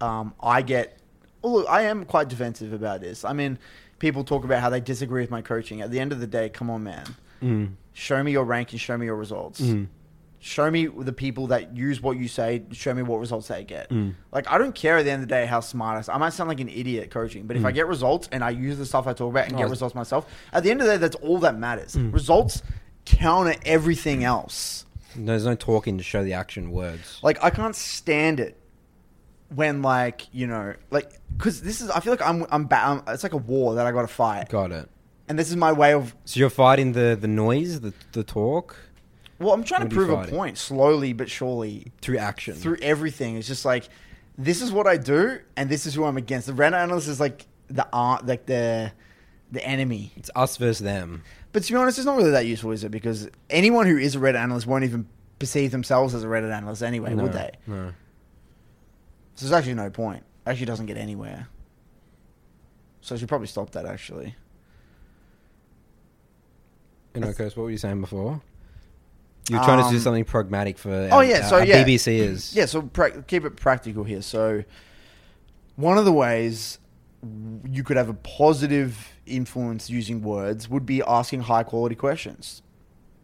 I get... Oh, look, I am quite defensive about this. I mean, people talk about how they disagree with my coaching. At the end of the day, come on, man. Mm. Show me your rank and show me your results. Mm. Show me the people that use what you say. Show me what results they get. Mm. Like, I don't care at the end of the day how smart I might sound like an idiot coaching, but if I get results and I use the stuff I talk about and get results myself, at the end of the day, that's all that matters. Mm. Results counter everything else. There's no talking to show the action words. Like, I can't stand it when, like, you know, like, because this is, I feel like I'm it's like a war that I got to fight. Got it. And this is my way of... So you're fighting the noise, the talk? Well, I'm trying to prove a point slowly but surely. Through action. Through everything. It's just like, this is what I do and this is who I'm against. The Reddit analyst is like the enemy. It's us versus them. But to be honest, it's not really that useful, is it? Because anyone who is a Reddit analyst won't even perceive themselves as a Reddit analyst anyway, would they? No. So there's actually no point. It actually doesn't get anywhere. So I should probably stop that, actually. You know, Chris, what were you saying before? You're trying to do something pragmatic for our BBCers. Yeah, so keep it practical here. So one of the ways you could have a positive influence using words would be asking high-quality questions.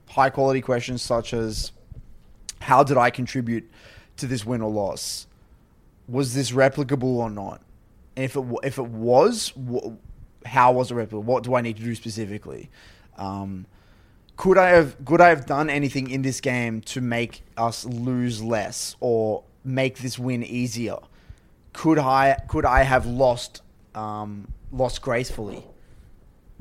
High-quality questions such as, how did I contribute to this win or loss? was this replicable or not? And if it was, how was it replicable? What do I need to do specifically? Could I have done anything in this game to make us lose less or make this win easier? Could I have lost gracefully?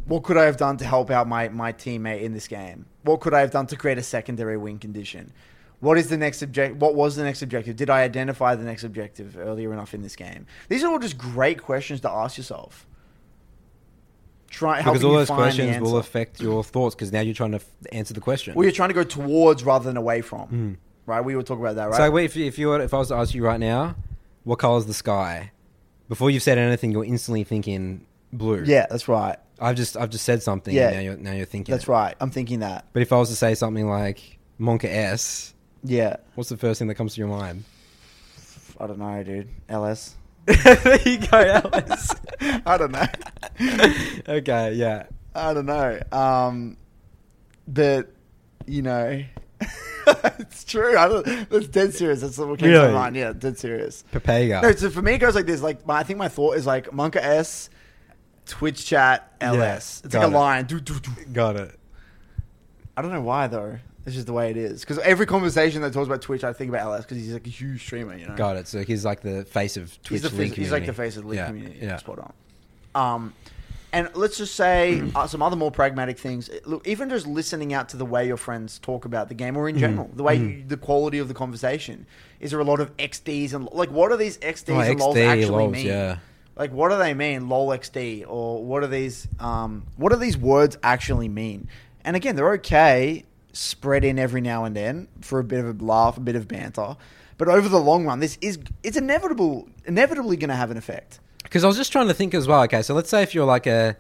What could I have done to help out my teammate in this game? What could I have done to create a secondary win condition? What was the next objective? Did I identify the next objective earlier enough in this game? These are all just great questions to ask yourself. Because all those questions will affect your thoughts, because now you're trying to answer the question. Well, you're trying to go towards rather than away from, right? We were talking about that, right? So wait, if I was to ask you right now, what color is the sky? Before you've said anything, you're instantly thinking blue. Yeah, that's right. I've just said something. Yeah, and now you're thinking. That's right. I'm thinking that. But if I was to say something like Monka S, yeah, what's the first thing that comes to your mind? I don't know, dude. LS. There you go, Alice. I don't know. Okay, yeah. I don't know. But, you know, it's true. That's dead serious. That's what came to mind. Yeah, dead serious. Papega. No, so for me, it goes like this. Like, I think my thought is like Monka S, Twitch chat, LS. Yeah, it's like a line. Do, do, do. Got it. I don't know why, though. It's just the way it is. Because every conversation that talks about Twitch, I think about LS because he's like a huge streamer, you know? Got it. So he's like the face of Twitch community. He's like the face of the League community. Yeah. Spot on. And let's just say some other more pragmatic things. Look, even just listening out to the way your friends talk about the game or in general, the way the quality of the conversation. Is there a lot of XDs? And like, what are these XDs and LOLs actually mean? Yeah. Like, what do they mean? LOL XD? Or what do these words actually mean? And again, they're okay... spread in every now and then for a bit of a laugh, a bit of banter. But over the long run, it's inevitably going to have an effect. Because I was just trying to think as well. Okay, so let's say if you're like a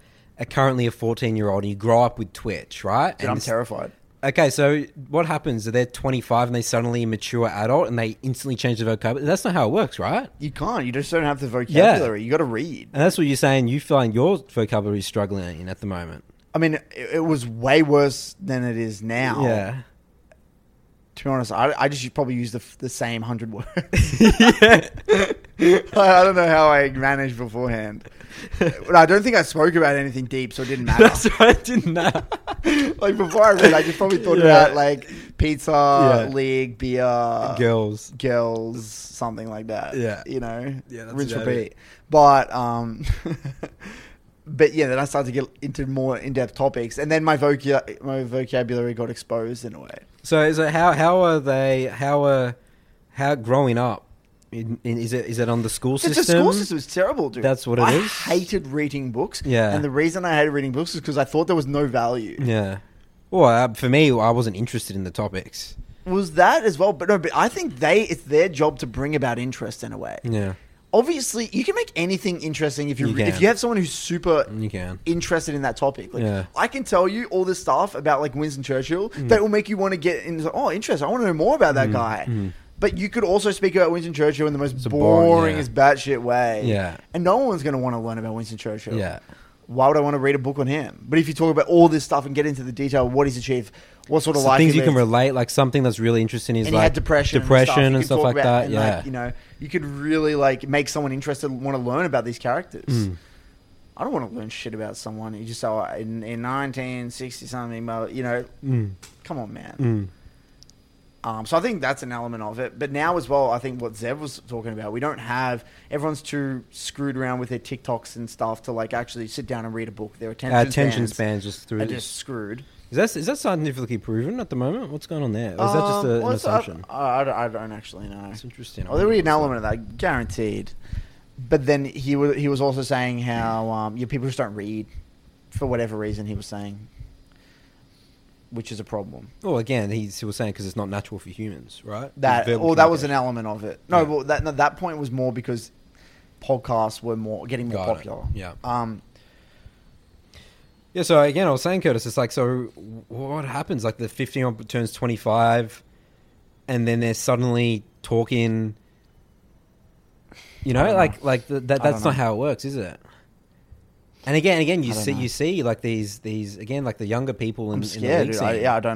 currently a 14-year-old and you grow up with Twitch, right? Dude, and I'm terrified. Okay, so what happens? Are they 25 and they suddenly a mature adult and they instantly change the vocabulary? That's not how it works, right? You can't. You just don't have the vocabulary. Yeah. You got to read. And that's what you're saying. You find your vocabulary struggling in at the moment. I mean, it was way worse than it is now. Yeah. To be honest, I just probably use the same 100 words. I don't know how I managed beforehand. But I don't think I spoke about anything deep, so it didn't matter. That's right, it didn't matter. Like, before I read, I just probably thought about, like, pizza, league, beer. Girls, something like that. Yeah. You know? Yeah, that's rinse, repeat. It. But yeah, then I started to get into more in-depth topics, and then my vocabulary got exposed in a way. So how growing up? Is it on the school system? The school system is terrible, dude. That's what it is. I hated reading books. Yeah, and the reason I hated reading books is because I thought there was no value. Yeah. Well, for me, I wasn't interested in the topics. Was that as well? But no, but I think it's their job to bring about interest in a way. Yeah. Obviously, you can make anything interesting if you have someone who's super interested in that topic. Like, I can tell you all this stuff about like Winston Churchill that will make you want to get into interesting. I want to know more about that guy. But you could also speak about Winston Churchill in the most boringest batshit way. Yeah. And no one's going to want to learn about Winston Churchill. Yeah. Why would I want to read a book on him? But if you talk about all this stuff and get into the detail of what he's achieved, what sort of life things you can relate, like something that's really interesting is, and like he had depression and stuff like that. And yeah, like, you know, you could really like make someone interested want to learn about these characters. I don't want to learn shit about someone. You just say in 1960 something, you know, come on, man. So I think that's an element of it. But now as well, I think what Zev was talking about, we don't have... Everyone's too screwed around with their TikToks and stuff to like actually sit down and read a book. Their attention spans just screwed. Is that scientifically proven at the moment? What's going on there? Or is that just an assumption? I don't actually know. It's interesting. There would be an element of that, guaranteed. But then he was also saying how people just don't read for whatever reason he was saying. Which is a problem. Well, again, he was saying because it's not natural for humans, right? That was an element of it. No, well, that point was more because podcasts were getting more popular. It. Yeah. Yeah. So again, I was saying, Curtis, it's like, so what happens? Like the 15-year-old turns 25, and then they're suddenly talking. You know, that's not how it works, is it? And again, you see, like these again, like the younger people in the league. I don't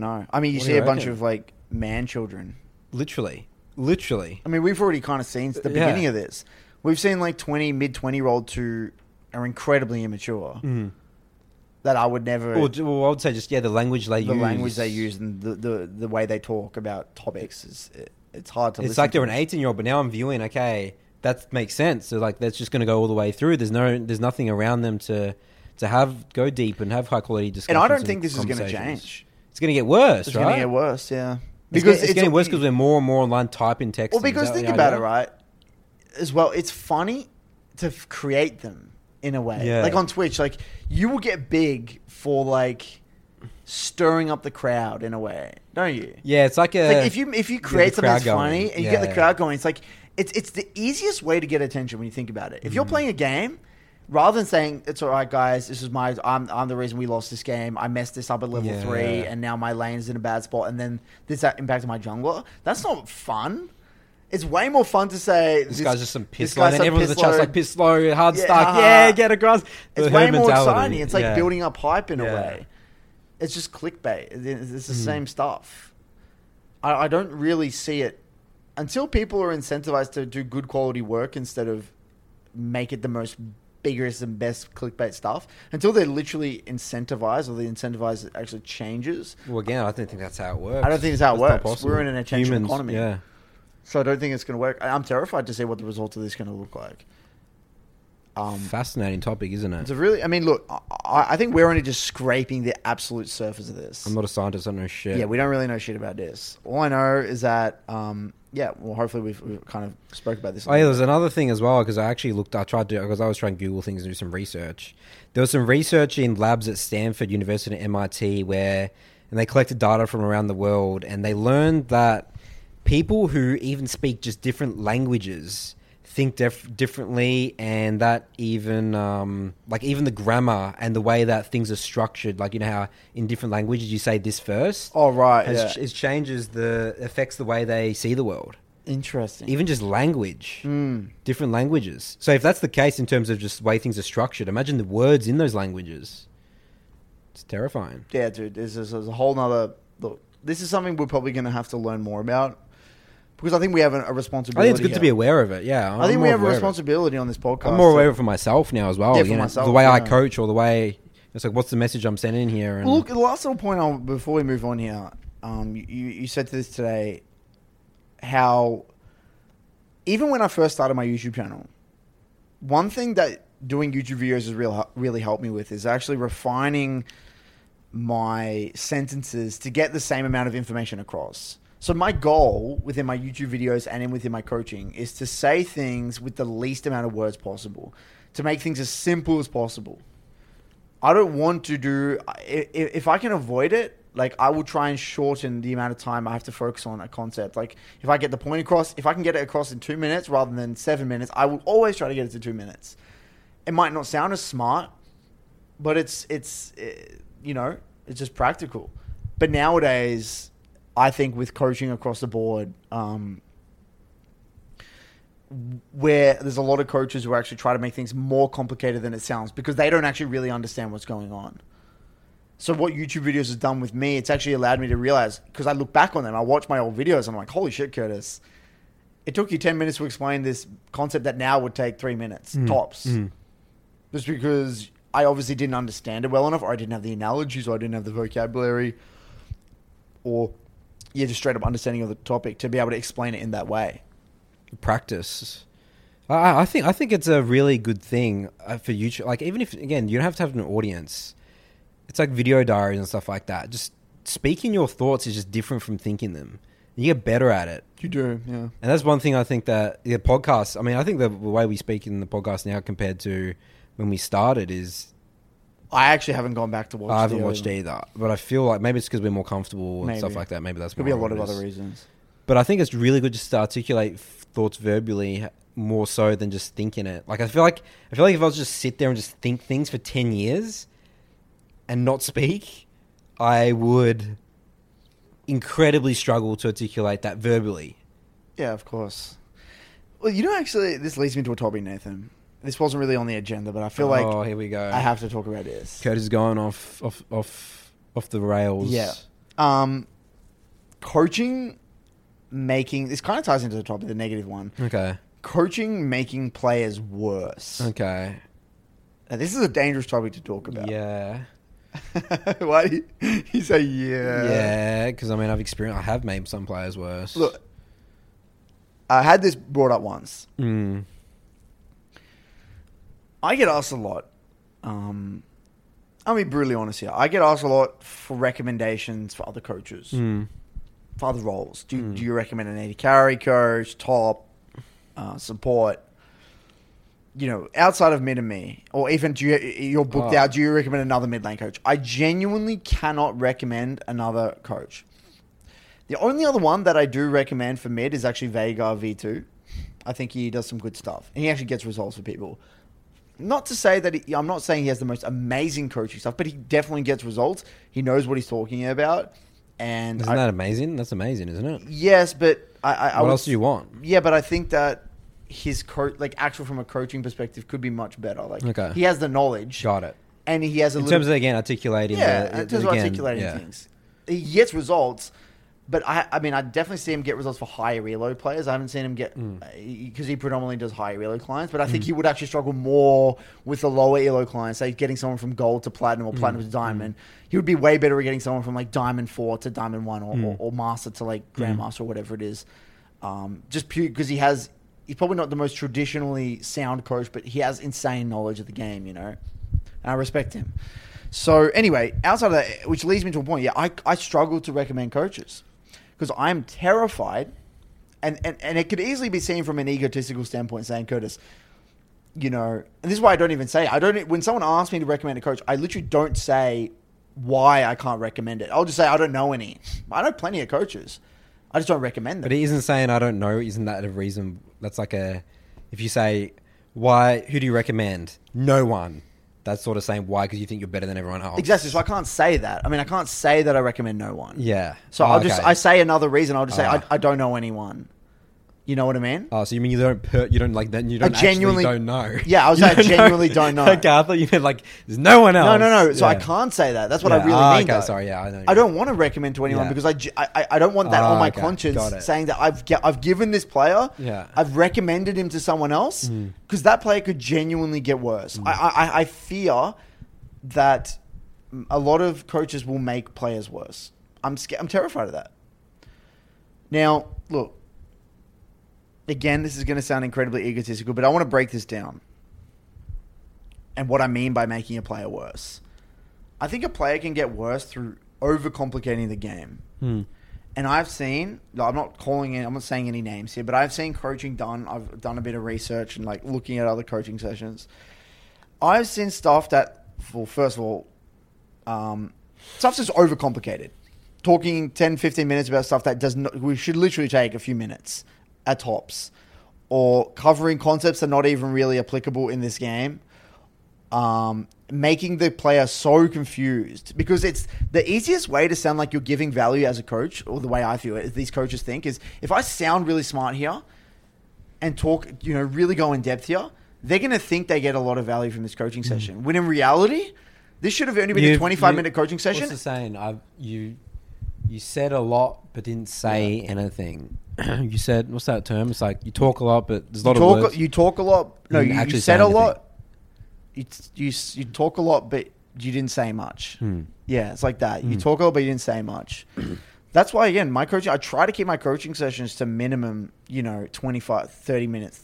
know. I mean, you see a bunch of like man children, literally. Literally. I mean, we've already kind of seen the beginning of this. We've seen like mid-20-year-olds who are incredibly immature. Mm. That I would never... Well, I would say just, the language they use. The language they use and the way they talk about topics. It's hard to listen. It's like they're an 18-year-old, but now I'm viewing, okay, that makes sense. So, like, that's just going to go all the way through. There's nothing around them to go deep and have high-quality discussions. And I don't think this is going to change. It's going to get worse, right? It's going to get worse, yeah. Because it's getting worse because we're more and more online typing text. Well, because think about it, right? As well, it's funny to create them. In a way, like on Twitch, like you will get big for like stirring up the crowd in a way, don't you? Yeah, it's like if you create something that's funny and you get the crowd going, it's like it's the easiest way to get attention when you think about it. If you're playing a game, rather than saying it's all right, guys, this is I'm the reason we lost this game. I messed this up at level 3, and now my lane's in a bad spot, and then this impacted my jungler. That's not fun. It's way more fun to say... This guy's just some piss low. And everyone's in the chat's like, piss low, hard stack, get across. It's way more exciting. It's like building up hype in a way. It's just clickbait. It's the same stuff. I don't really see it. Until people are incentivized to do good quality work instead of make it the most biggest and best clickbait stuff, until they're literally incentivized or the incentivized actually changes. Well, again, I don't think that's how it works. I don't think that's how it works. We're in an attention economy. Yeah. So I don't think it's going to work. I'm terrified to see what the result of this is going to look like. Fascinating topic, isn't it? It's a really... I mean, look, I think we're only just scraping the absolute surface of this. I'm not a scientist. I don't know shit. Yeah, we don't really know shit about this. All I know is that... well, hopefully we've kind of spoke about this. Oh, yeah, there's another thing as well, because I actually looked... because I was trying to Google things and do some research. There was some research in labs at Stanford University and MIT where... And they collected data from around the world, and they learned that... people who even speak just different languages think differently, and that even even the grammar and the way that things are structured, like, you know how in different languages you say this first. Oh, right. It changes affects the way they see the world. Interesting. Even just language, different languages. So if that's the case in terms of just the way things are structured, imagine the words in those languages. It's terrifying. Yeah, dude, there's a whole nother look. This is something we're probably going to have to learn more about. Because I think we have a responsibility. I think it's good to be aware of it, yeah. I think we have a responsibility on this podcast. I'm more aware of it for myself now as well. Yeah, myself. The way I coach or the way... It's like, what's the message I'm sending here? And... Look, the last little point before we move on here, you said to this today how even when I first started my YouTube channel, one thing that doing YouTube videos has really helped me with is actually refining my sentences to get the same amount of information across. So my goal within my YouTube videos and within my coaching is to say things with the least amount of words possible, to make things as simple as possible. I don't want to do... If I can avoid it, like, I will try and shorten the amount of time I have to focus on a concept. Like, if I get the point across, if I can get it across in 2 minutes rather than 7 minutes, I will always try to get it to 2 minutes. It might not sound as smart, but it's just practical. But nowadays, I think with coaching across the board, where there's a lot of coaches who actually try to make things more complicated than it sounds because they don't actually really understand what's going on. So what YouTube videos has done with me, it's actually allowed me to realize, because I look back on them, I watch my old videos, I'm like, holy shit, Curtis, it took you 10 minutes to explain this concept that now would take 3 minutes, tops. Mm. Just because... I obviously didn't understand it well enough, or I didn't have the analogies, or I didn't have the vocabulary, or just straight up understanding of the topic to be able to explain it in that way. Practice. I think it's a really good thing for YouTube. Like, even if, again, you don't have to have an audience. It's like video diaries and stuff like that. Just speaking your thoughts is just different from thinking them. You get better at it. You do, yeah. And that's one thing I think that the podcast, I mean, I think the way we speak in the podcast now compared to when we started is... I actually haven't gone back to watch. I haven't watched either. But I feel like maybe it's because we're more comfortable and stuff like that. Maybe that's... Could be a lot of other reasons. But I think it's really good just to articulate thoughts verbally more so than just thinking it. Like, I feel like if I was just sit there and just think things for 10 years and not speak, I would incredibly struggle to articulate that verbally. Yeah, of course. Well, actually, this leads me to a topic, Nathan. This wasn't really on the agenda, but I feel like... Oh, here we go. I have to talk about this. Curtis is going off the rails. Yeah. Coaching making... This kind of ties into the topic, the negative one. Okay. Coaching making players worse. Okay. Now, this is a dangerous topic to talk about. Yeah. Why do you say yeah? Yeah, because I mean, I have made some players worse. Look, I had this brought up once. Mm. I get asked a lot. I'll be brutally honest here. I get asked a lot for recommendations for other coaches, for other roles. Do you recommend an 80 carry coach, top, support? You know, outside of mid and me, or even you're booked out, do you recommend another mid lane coach? I genuinely cannot recommend another coach. The only other one that I do recommend for mid is actually Vega V2. I think he does some good stuff. And he actually gets results for people. Not to say that I'm not saying he has the most amazing coaching stuff, but he definitely gets results. He knows what he's talking about. And isn't that amazing? That's amazing, isn't it? Yes, but I what else do you want? Yeah, but I think that his actual from a coaching perspective could be much better. Like he has the knowledge, got it, and he has in terms of articulating things. He gets results, but I definitely see him get results for higher reload players. I haven't seen him get because he predominantly does higher reload clients, but I think he would actually struggle more with the lower elo clients. Say getting someone from gold to platinum or platinum to diamond, he would be way better at getting someone from like diamond 4 to diamond 1 or master to like grandmaster or whatever it is. Just purely because he's probably not the most traditionally sound coach, but he has insane knowledge of the game, you know. And I respect him. So anyway, outside of that, which leads me to a point, I struggle to recommend coaches because I'm terrified. And it could easily be seen from an egotistical standpoint saying, Curtis, you know, and this is why I don't even say it. When someone asks me to recommend a coach, I literally don't say why I can't recommend it. I'll just say, I don't know any. I know plenty of coaches. I just don't recommend them. But he isn't saying I don't know. Isn't that a reason? That's like if you say, why, who do you recommend? No one. That's sort of saying why, because you think you're better than everyone else. Exactly. So I can't say that. I mean, I can't say that I recommend no one. Yeah. So I say another reason. I'll just say, I don't know anyone. You know what I mean? Oh, so you mean you don't know. Yeah, I was saying don't know. Okay, I thought you meant like there's no one else. No. So I can't say that. That's what I really mean. Okay, though. Sorry, yeah. I don't want to recommend to anyone because I don't want that on my conscience saying that I've given this player, I've recommended him to someone else because that player could genuinely get worse. I fear that a lot of coaches will make players worse. I'm scared. I'm terrified of that. Now, look. Again, this is going to sound incredibly egotistical, but I want to break this down and what I mean by making a player worse. I think a player can get worse through overcomplicating the game. And I've seen, I'm not saying any names here, but I've seen coaching done. I've done a bit of research and like looking at other coaching sessions. I've seen stuff that, well, first of all, stuff's just overcomplicated. Talking 10, 15 minutes about stuff that we should literally take a few minutes. At tops, or covering concepts that are not even really applicable in this game, making the player so confused because it's the easiest way to sound like you're giving value as a coach, or the way I feel it, these coaches think is if I sound really smart here and talk, you know, really go in depth here, they're going to think they get a lot of value from this coaching session. When in reality, this should have only been a 25-minute coaching session. What's the saying? You said a lot but didn't say anything. You said, what's that term? It's like you talk a lot, but there's a lot of words. You talk a lot. No, you said a lot. You talk a lot, but you didn't say much. Yeah, it's like that. You talk a lot, but you didn't say much. That's why, again, my coaching, I try to keep my coaching sessions to minimum, you know, 25, 30 minutes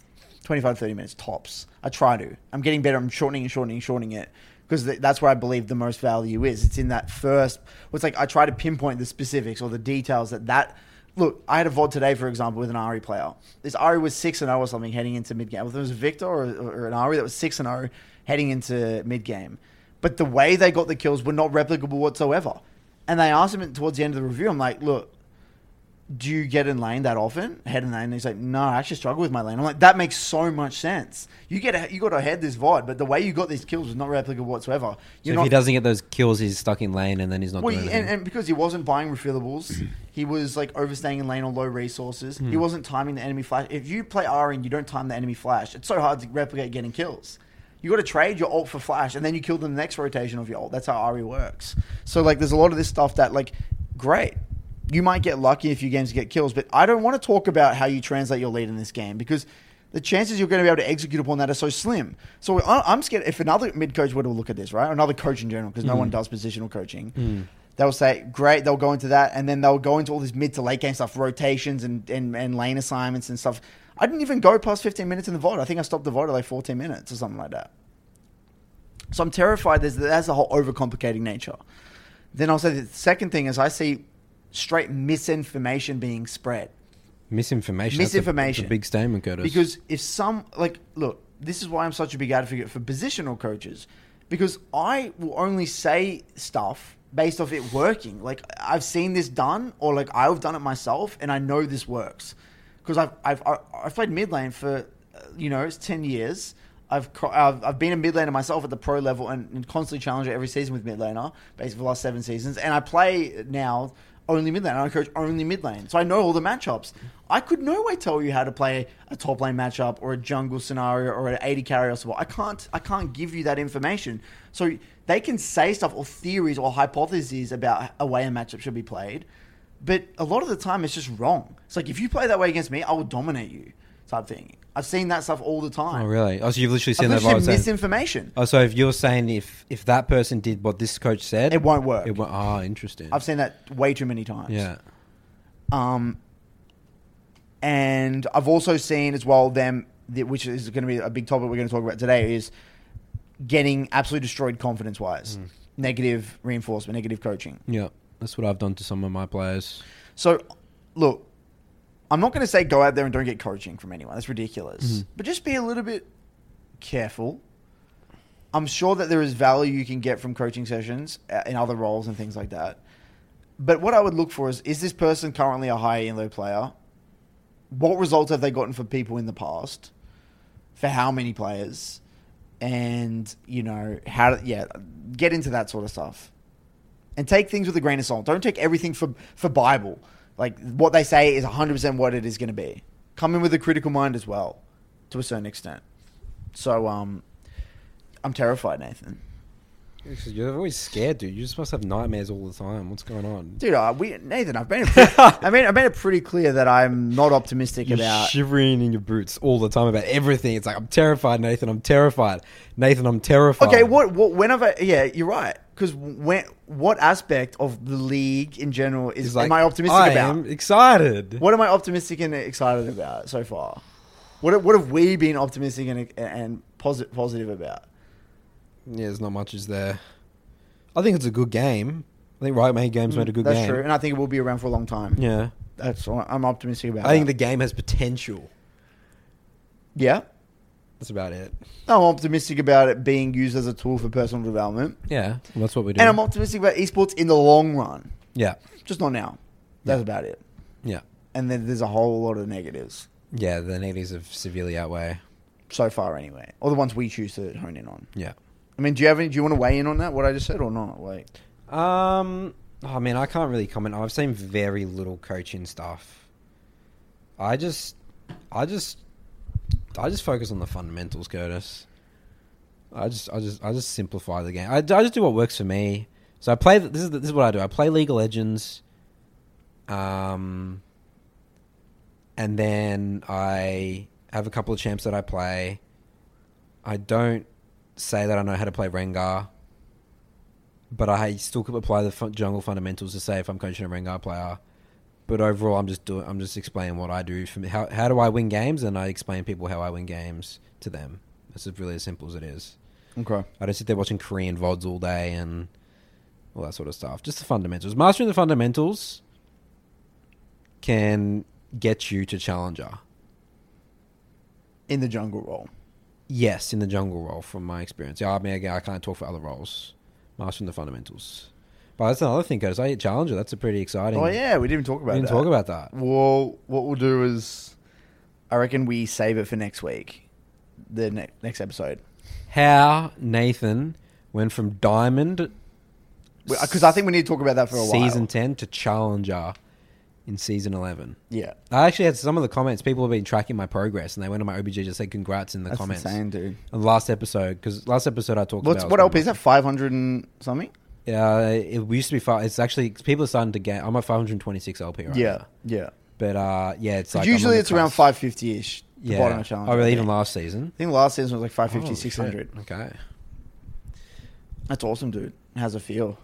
tops. I try to. I'm getting better. I'm shortening it. Because that's where I believe the most value is. It's in that first... Well, it's like I try to pinpoint the specifics or the details that... Look, I had a VOD today, for example, with an Ari player. This Ari was 6-0 or something heading into mid-game. Well, there was a Victor or an Ari that was 6-0 heading into mid-game. But the way they got the kills were not replicable whatsoever. And they asked him towards the end of the review, I'm like, look, do you get in lane that often? Head in lane. And he's like, no, I actually struggle with my lane. I'm like, that makes so much sense. You got to head this VOD, but the way you got these kills was not replicable whatsoever. So if he doesn't get those kills, he's stuck in lane and then he's not doing anything. And because he wasn't buying refillables, he was like overstaying in lane on low resources. He wasn't timing the enemy flash. If you play R and you don't time the enemy flash, it's so hard to replicate getting kills. You got to trade your ult for flash, and then you kill the next rotation of your ult. That's how Ari works. So like, there's a lot of this stuff that like, great. you might get lucky if your games get kills, but I don't want to talk about how you translate your lead in this game because the chances you're going to be able to execute upon that are so slim. So I'm scared if another mid coach were to look at this, right? Another coach in general, because no one does positional coaching. They'll say, great, they'll go into that, and then they'll go into all this mid to late game stuff, rotations and lane assignments and stuff. I didn't even go past 15 minutes in the VOD. I think I stopped the VOD at like 14 minutes or something like that. So I'm terrified there's a whole overcomplicating nature. Then I'll say the second thing is I see straight misinformation being spread. Misinformation. That's a big statement, Curtis. Because if this is why I'm such a big advocate for positional coaches. Because I will only say stuff based off it working. Like, I've seen this done, or like I've done it myself, and I know this works. Because I've played mid lane for, it's 10 years. I've been a mid laner myself at the pro level and constantly challenge every season with mid laner, basically the last 7 seasons. And I play now only mid lane. I coach only mid lane. So I know all the matchups. I could no way tell you how to play a top lane matchup or a jungle scenario or an 80 carry or something. I can't give you that information. So they can say stuff or theories or hypotheses about a way a matchup should be played. But a lot of the time, it's just wrong. It's like, if you play that way against me, I will dominate you, type thing. I've seen that stuff all the time. Oh, really? Oh, so you've literally seen misinformation. Oh, so if you're saying if that person did what this coach said... It won't work. Interesting. I've seen that way too many times. Yeah. And I've also seen as well which is going to be a big topic we're going to talk about today, is getting absolutely destroyed confidence-wise. Negative reinforcement, negative coaching. Yeah. That's what I've done to some of my players. So, look, I'm not going to say go out there and don't get coaching from anyone. That's ridiculous. But just be a little bit careful. I'm sure that there is value you can get from coaching sessions in other roles and things like that. But what I would look for is this person currently a high elo player? What results have they gotten for people in the past? For how many players? And, get into that sort of stuff. And take things with a grain of salt. Don't take everything for Bible. Like, what they say is 100% what it is going to be. Come in with a critical mind as well, to a certain extent. So, I'm terrified, Nathan. You're always scared, dude. You just must have nightmares all the time. What's going on? Dude, Nathan, I've made it pretty clear that I'm not optimistic about... You're shivering in your boots all the time about everything. It's like, I'm terrified, Nathan. I'm terrified. Nathan, I'm terrified. Okay, yeah, you're right. Because what aspect of the league in general is like, am I optimistic about? I am excited. What am I optimistic and excited about so far? What have we been optimistic and positive about? Yeah, there's not much is there. I think it's a good game. I think Riot Made Games made a good game. That's true, and I think it will be around for a long time. Yeah. That's what I'm optimistic about. I think the game has potential. Yeah. That's about it. I'm optimistic about it being used as a tool for personal development. Yeah, well, that's what we do. And I'm optimistic about esports in the long run. Yeah. Just not now. That's about it. Yeah. And then there's a whole lot of negatives. Yeah, the negatives have severely outweigh. So far, anyway. Or the ones we choose to hone in on. Yeah. I mean, do you want to weigh in on that, what I just said, or not? Like, I mean, I can't really comment. I've seen very little coaching stuff. I just focus on the fundamentals, Curtis. I just simplify the game. I just do what works for me. So I play. This is what I do. I play League of Legends. And then I have a couple of champs that I play. I don't say that I know how to play Rengar, but I still could apply the jungle fundamentals to say if I'm coaching a Rengar player. But overall, I'm just explaining what I do. From how do I win games, and I explain people how I win games to them. It's really as simple as it is. Okay. I don't sit there watching Korean VODs all day and all that sort of stuff. Just the fundamentals. Mastering the fundamentals can get you to challenger in the jungle role. Yes, in the jungle role, from my experience. Yeah, I mean, again, I can't talk for other roles. Mastering the fundamentals. But that's another thing, Curtis. I hit Challenger. That's a pretty exciting... Oh, yeah. We didn't talk about that. Well, what we'll do is... I reckon we save it for next week. The next episode. How Nathan went from Diamond... Because I think we need to talk about that for a while. Season 10 to Challenger in Season 11. Yeah. I actually had some of the comments. People have been tracking my progress, and they went to my OBG and just said congrats in the comments. That's insane, dude. And last episode... Because last episode I talked about... What LP is that? 500 and something? It used to be far. It's actually people are starting to get. I'm at 526 LP right now. Yeah. But yeah, it's like usually it's around 550 ish. Yeah. Bottom of challenge. Oh, really? Even last season? I think last season was like 550, 600. Shit. Okay. That's awesome, dude. How's it feel?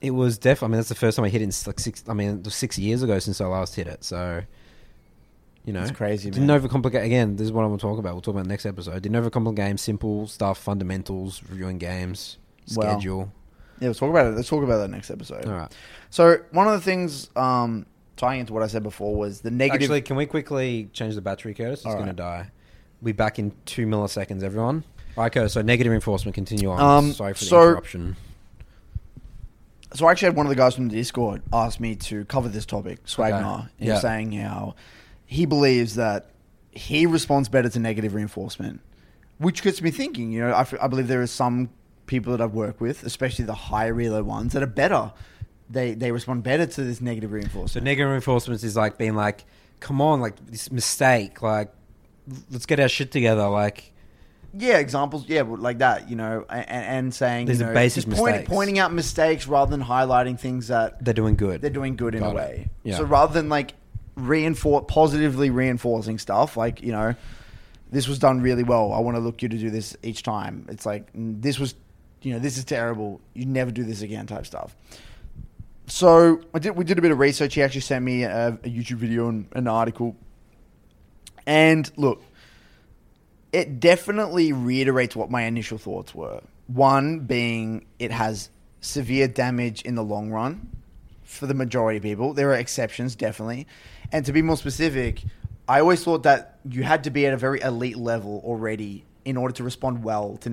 It was definitely. I mean, that's the first time I hit in like six. I mean, it was 6 years ago since I last hit it. So, you know, it's crazy. Man. Didn't overcomplicate. Again, this is what I'm going to talk about. We'll talk about next episode. Didn't overcomplicate games. Simple stuff, fundamentals, reviewing games, schedule. Wow. Yeah, we'll talk about it. Let's talk about that next episode. All right. So one of the things tying into what I said before was the negative. Actually, can we quickly change the battery, Curtis? It's going to die. We'll be back in 2 milliseconds, everyone. All right, Curtis. So negative reinforcement. Continue on. Sorry for the interruption. So I actually had one of the guys from the Discord ask me to cover this topic, Swagner. He was saying how he believes that he responds better to negative reinforcement, which gets me thinking, you know, I believe there are some people that I've worked with, especially the high reload ones, that are better. They respond better to this negative reinforcement. So negative reinforcement is like being like, come on, like this mistake, like let's get our shit together, like. Yeah, examples, yeah, like that, you know, and saying, these are basic mistakes. Pointing out mistakes rather than highlighting things that... They're doing good in a way. Yeah. So rather than like positively reinforcing stuff, like, you know, this was done really well. I want to look you to do this each time. It's like, this was, you know, this is terrible. You never do this again type stuff. So we did a bit of research. He actually sent me a YouTube video and an article. And look... It definitely reiterates what my initial thoughts were. One being it has severe damage in the long run for the majority of people. There are exceptions, definitely. And to be more specific, I always thought that you had to be at a very elite level already in order to respond well to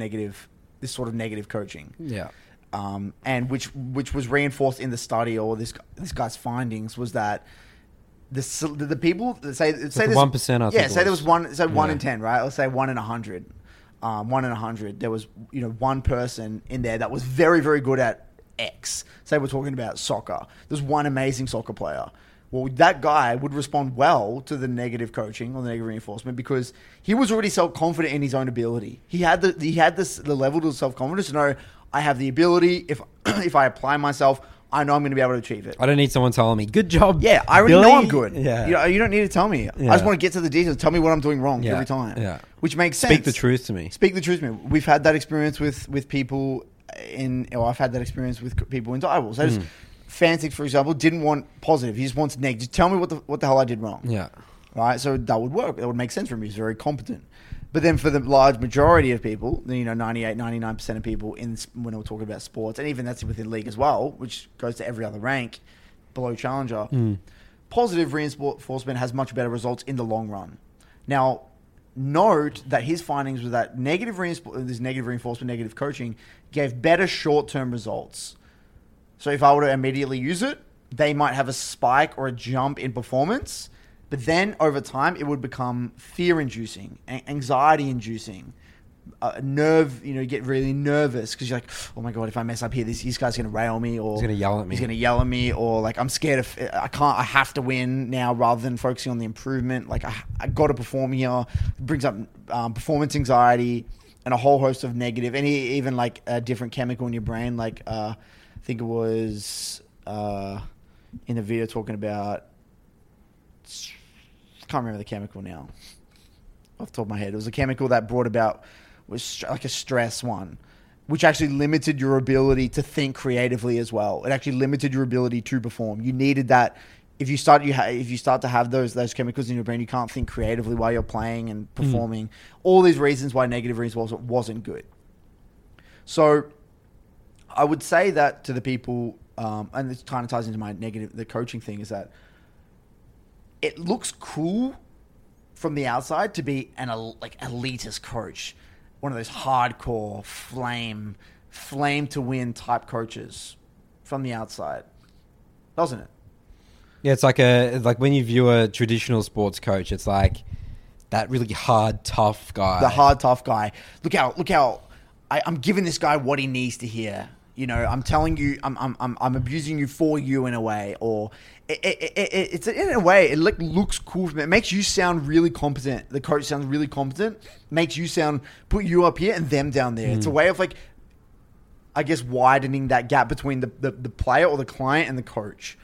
this sort of negative coaching. Yeah. And which was reinforced in the study, or this guy's findings was that the people that say this 1%, I think say there was one, say one in 10, right? Let's say 1 in 100, 1 in 100. There was, you know, one person in there that was very, very good at X. Say we're talking about soccer. There's one amazing soccer player. Well, that guy would respond well to the negative coaching or the negative reinforcement because he was already self-confident in his own ability. He had the level of self-confidence to know I have the ability. If I apply myself, I know I'm going to be able to achieve it. I don't need someone telling me, good job. Yeah, I already know I'm good. Yeah. You don't need to tell me. Yeah. I just want to get to the details. Tell me what I'm doing wrong every time. Yeah. Which makes sense. Speak the truth to me. We've had that experience with people I've had that experience with people in Dire Wolves. Fnatic, for example, didn't want positive. He just wants negative. Just tell me what the hell I did wrong. Yeah. Right? So that would work. That would make sense for him. He's very competent. But then for the large majority of people, you know, 98, 99% of people when we're talking about sports, and even that's within league as well, which goes to every other rank below challenger, positive reinforcement has much better results in the long run. Now, note that his findings were that negative reinforcement, negative coaching gave better short-term results. So if I were to immediately use it, they might have a spike or a jump in performance. But then over time, it would become fear-inducing, anxiety-inducing, nerve. You know, you get really nervous because you're like, "Oh my god, if I mess up here, this guy's going to rail me, or he's going to yell at me, or like I'm scared of. I have to win now rather than focusing on the improvement. Like I got to perform here." It brings up performance anxiety and a whole host of negative, and even like a different chemical in your brain. Like I think it was in the video talking about. Can't remember the chemical now off the top of my head. It was a chemical that brought about was like a stress one, which actually limited your ability to think creatively as well. It actually limited your ability to perform. You needed that. If you start to have those chemicals in your brain, you can't think creatively while you're playing and performing. All these reasons why negative reinforcement wasn't good. So I would say that to the people, and this kind of ties into my the coaching thing, is that it looks cool from the outside to be an elitist coach, one of those hardcore flame to win type coaches from the outside, doesn't it? Yeah, it's like when you view a traditional sports coach, it's like that really hard, tough guy. The hard, tough guy. Look how I'm giving this guy what he needs to hear. You know, I'm telling you, I'm abusing you for you in a way, or it's in a way, it looks cool. It makes you sound really competent. The coach sounds really competent, makes you sound, put you up here and them down there. It's a way of like, I guess, widening that gap between the player or the client and the coach.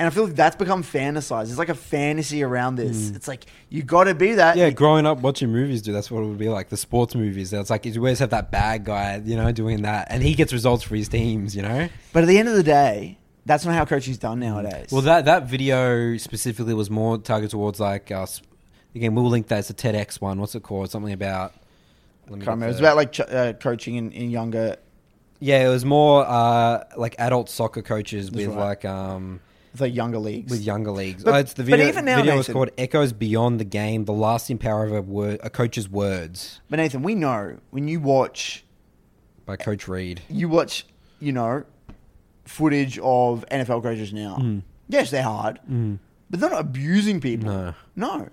And I feel like that's become fantasized. It's like a fantasy around this. It's like, you got to be that. Yeah, growing up watching movies, dude, that's what it would be like, the sports movies. It's like, you always have that bad guy, you know, doing that. And he gets results for his teams, you know? But at the end of the day, that's not how coaching's done nowadays. Well, that video specifically was more targeted towards like, again, we'll link that. It's a TEDx one. What's it called? Something about... I can't remember. It was about like coaching in younger... Yeah, it was more like adult soccer coaches that's with right. like... The younger leagues. With younger leagues. But, it's the video, but even now, video Nathan, is called Echoes Beyond the Game, the lasting power of a coach's words. But Nathan, we know when you watch... By Coach Reed. You watch, you know, footage of NFL coaches now. Yes, they're hard. But they're not abusing people. No.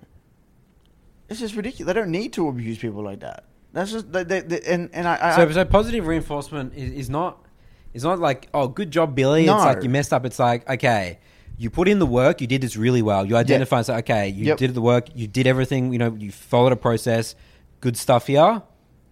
It's just ridiculous. They don't need to abuse people like that. That's just... So positive reinforcement is not... It's not like, oh, good job, Billy. No. It's like you messed up. It's like, okay... You put in the work, you did this really well. You identify and say, okay, you did the work, you did everything, you know, you followed a process, good stuff here.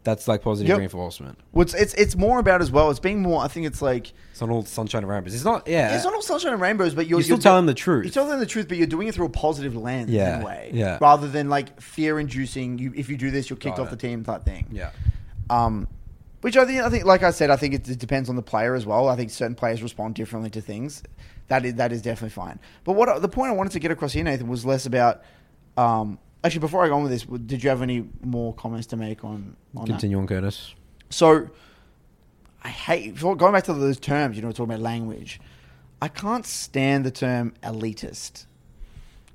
That's like positive reinforcement. Well, it's more about as well, it's being more, I think it's like... It's not all sunshine and rainbows. It's not, it's not all sunshine and rainbows, but you're still telling the truth. You're telling them the truth, but you're doing it through a positive lens in a way. Yeah. Rather than like fear-inducing, if you do this, you're kicked off the team type thing. Yeah. Which I think, like I said, I think it depends on the player as well. I think certain players respond differently to things. That is definitely fine. But the point I wanted to get across here, Nathan, was less about... actually, before I go on with this, did you have any more comments to make on continue that? On, Curtis. So, I hate... Going back to those terms, you know, talking about language. I can't stand the term elitist.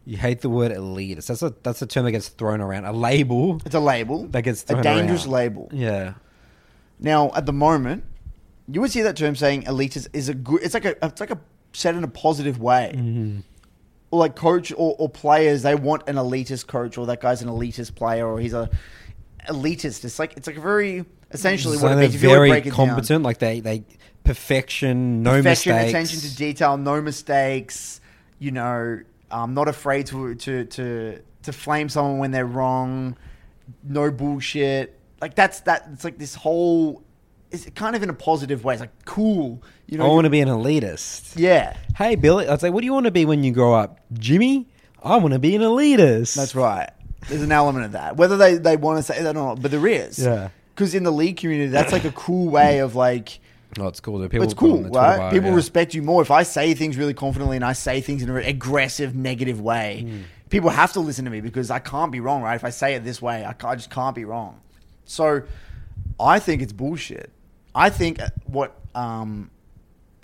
You hate the word elitist. That's a term that gets thrown around. A label. It's a label. That gets thrown around. A dangerous label. Yeah. Now, at the moment, you would see that term saying elitist is a good... It's like a said in a positive way. Mm-hmm. Or like coach or players, they want an elitist coach, or that guy's an elitist player, or he's a elitist. It's like a very... Essentially, so what it means, if you want to break it down. Very competent, like they... Perfection, mistakes. Attention to detail, no mistakes. You know, not afraid to flame someone when they're wrong. No bullshit. Like that's that. It's like this whole. It's kind of in a positive way. It's like cool. You know, I want to be an elitist. Yeah. Hey Billy, I'd say, what do you want to be when you grow up, Jimmy? I want to be an elitist. That's right. There's an element of that, whether they want to say that or not, but there is. Yeah. Because in the league community, that's like a cool way of like. Oh, it's cool. People, it's cool, right? Bar, people respect you more if I say things really confidently and I say things in an aggressive, negative way. People have to listen to me because I can't be wrong, right? If I say it this way, I just can't be wrong. So, I think it's bullshit. I think what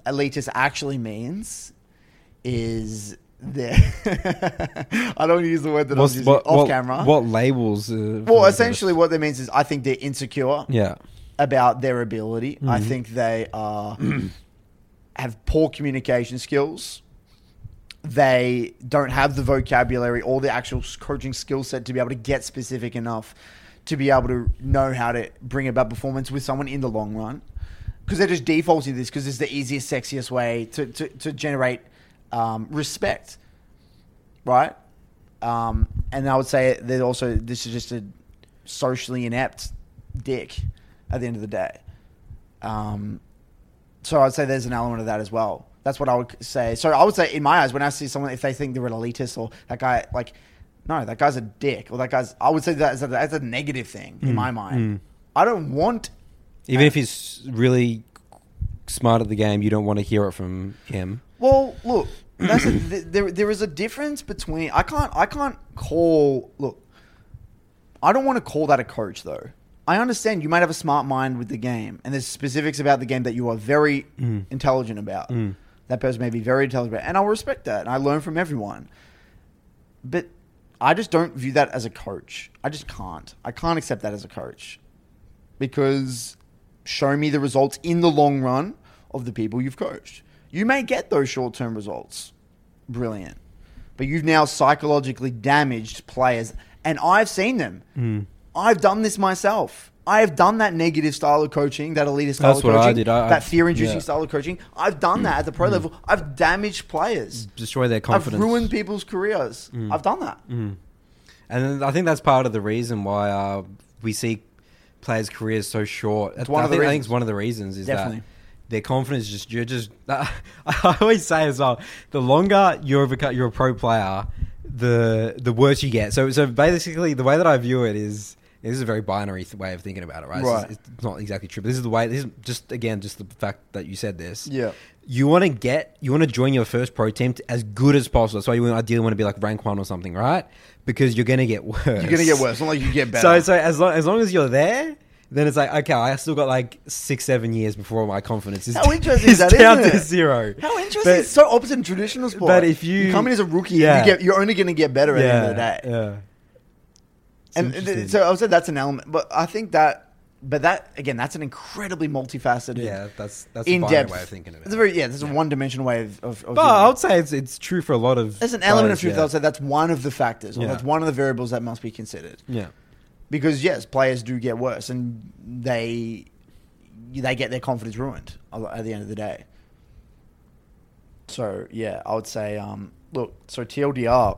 elitist actually means is I don't use the word that I'm using off camera. What labels? Well, essentially what that means is I think they're insecure about their ability. I think they have poor communication skills. They don't have the vocabulary or the actual coaching skill set to be able to get specific enough to be able to know how to bring about performance with someone in the long run, because they're just defaulting to this because it's the easiest, sexiest way to generate respect, right? And I would say that also this is just a socially inept dick at the end of the day. So I'd say there's an element of that as well. That's what I would say. So I would say in my eyes, when I see someone, if they think they're an elitist or that guy, like... No, that guy's a dick. Or that guy's... I would say that's a negative thing in my mind. I don't want... Even if he's really smart at the game, you don't want to hear it from him. Well, look, there is a difference between... I can't call... Look, I don't want to call that a coach, though. I understand you might have a smart mind with the game, and there's specifics about the game that you are very intelligent about. That person may be very intelligent about, and I'll respect that, and I learn from everyone. But... I just don't view that as a coach. I just can't. I can't accept that as a coach, because show me the results in the long run of the people you've coached. You may get those short-term results. Brilliant. But you've now psychologically damaged players, and I've seen them. I've done this myself. I have done that negative style of coaching, that elitist style of coaching. That's what I did. That fear-inducing style of coaching. I've done that at the pro level. I've damaged players. Destroy their confidence. I've ruined people's careers. I've done that. And I think that's part of the reason why we see players' careers so short. I think it's one of the reasons is Definitely. That their confidence just, you're just, I always say as well, the longer you're a pro player, the worse you get. So basically the way that I view it is, this is a very binary way of thinking about it, right? Right. It's not exactly true, but this is the way, this is just, again, just the fact that you said this. Yeah. You want to join your first pro team to, as good as possible. That's why you ideally want to be like rank 1 or something, right? Because you're going to get worse. It's not like you get better. So as long as you're there, then it's like, okay, I still got like 6-7 years before my confidence is down to zero. How interesting! But, it's so opposite in traditional sport. But if you come in as a rookie, you're only going to get better at the end of the day. Yeah. So I would say that's an element, but I think that's an incredibly multifaceted. Yeah, that's a binary way of thinking of it. It's a one-dimensional way of but I would say it's true for a lot of. There's an element of truth. I would say that's one of the factors, or that's one of the variables that must be considered. Yeah. Because yes, players do get worse, and they get their confidence ruined at the end of the day. So yeah, I would say TLDR,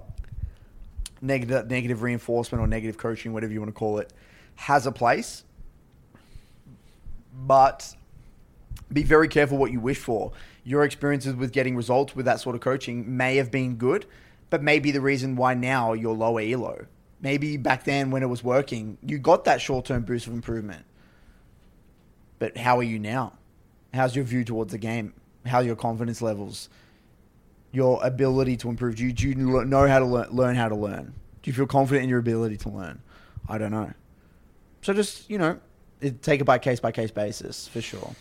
negative reinforcement or negative coaching, whatever you want to call it, has a place, but be very careful what you wish for. Your experiences with getting results with that sort of coaching may have been good, but may be the reason why now you're lower ELO. Maybe back then when it was working, you got that short-term boost of improvement. But how are you now? How's your view towards the game? How are your confidence levels? Your ability to improve? Do you know how to learn how to learn? Do you feel confident in your ability to learn? I don't know. So just, take it by case basis for sure.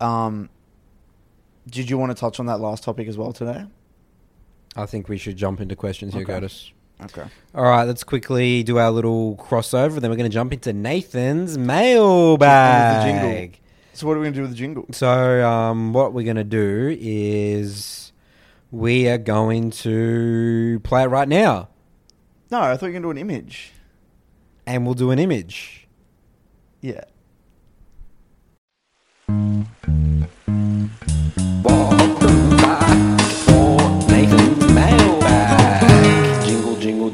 Did you want to touch on that last topic as well today? I think we should jump into questions here, Curtis. Okay. All right, let's quickly do our little crossover. Then we're going to jump into Nathan's mailbag. So what are we going to do with the jingle? So what we're going to do is we are going to play it right now. No, I thought you were going to do an image. And we'll do an image. Yeah.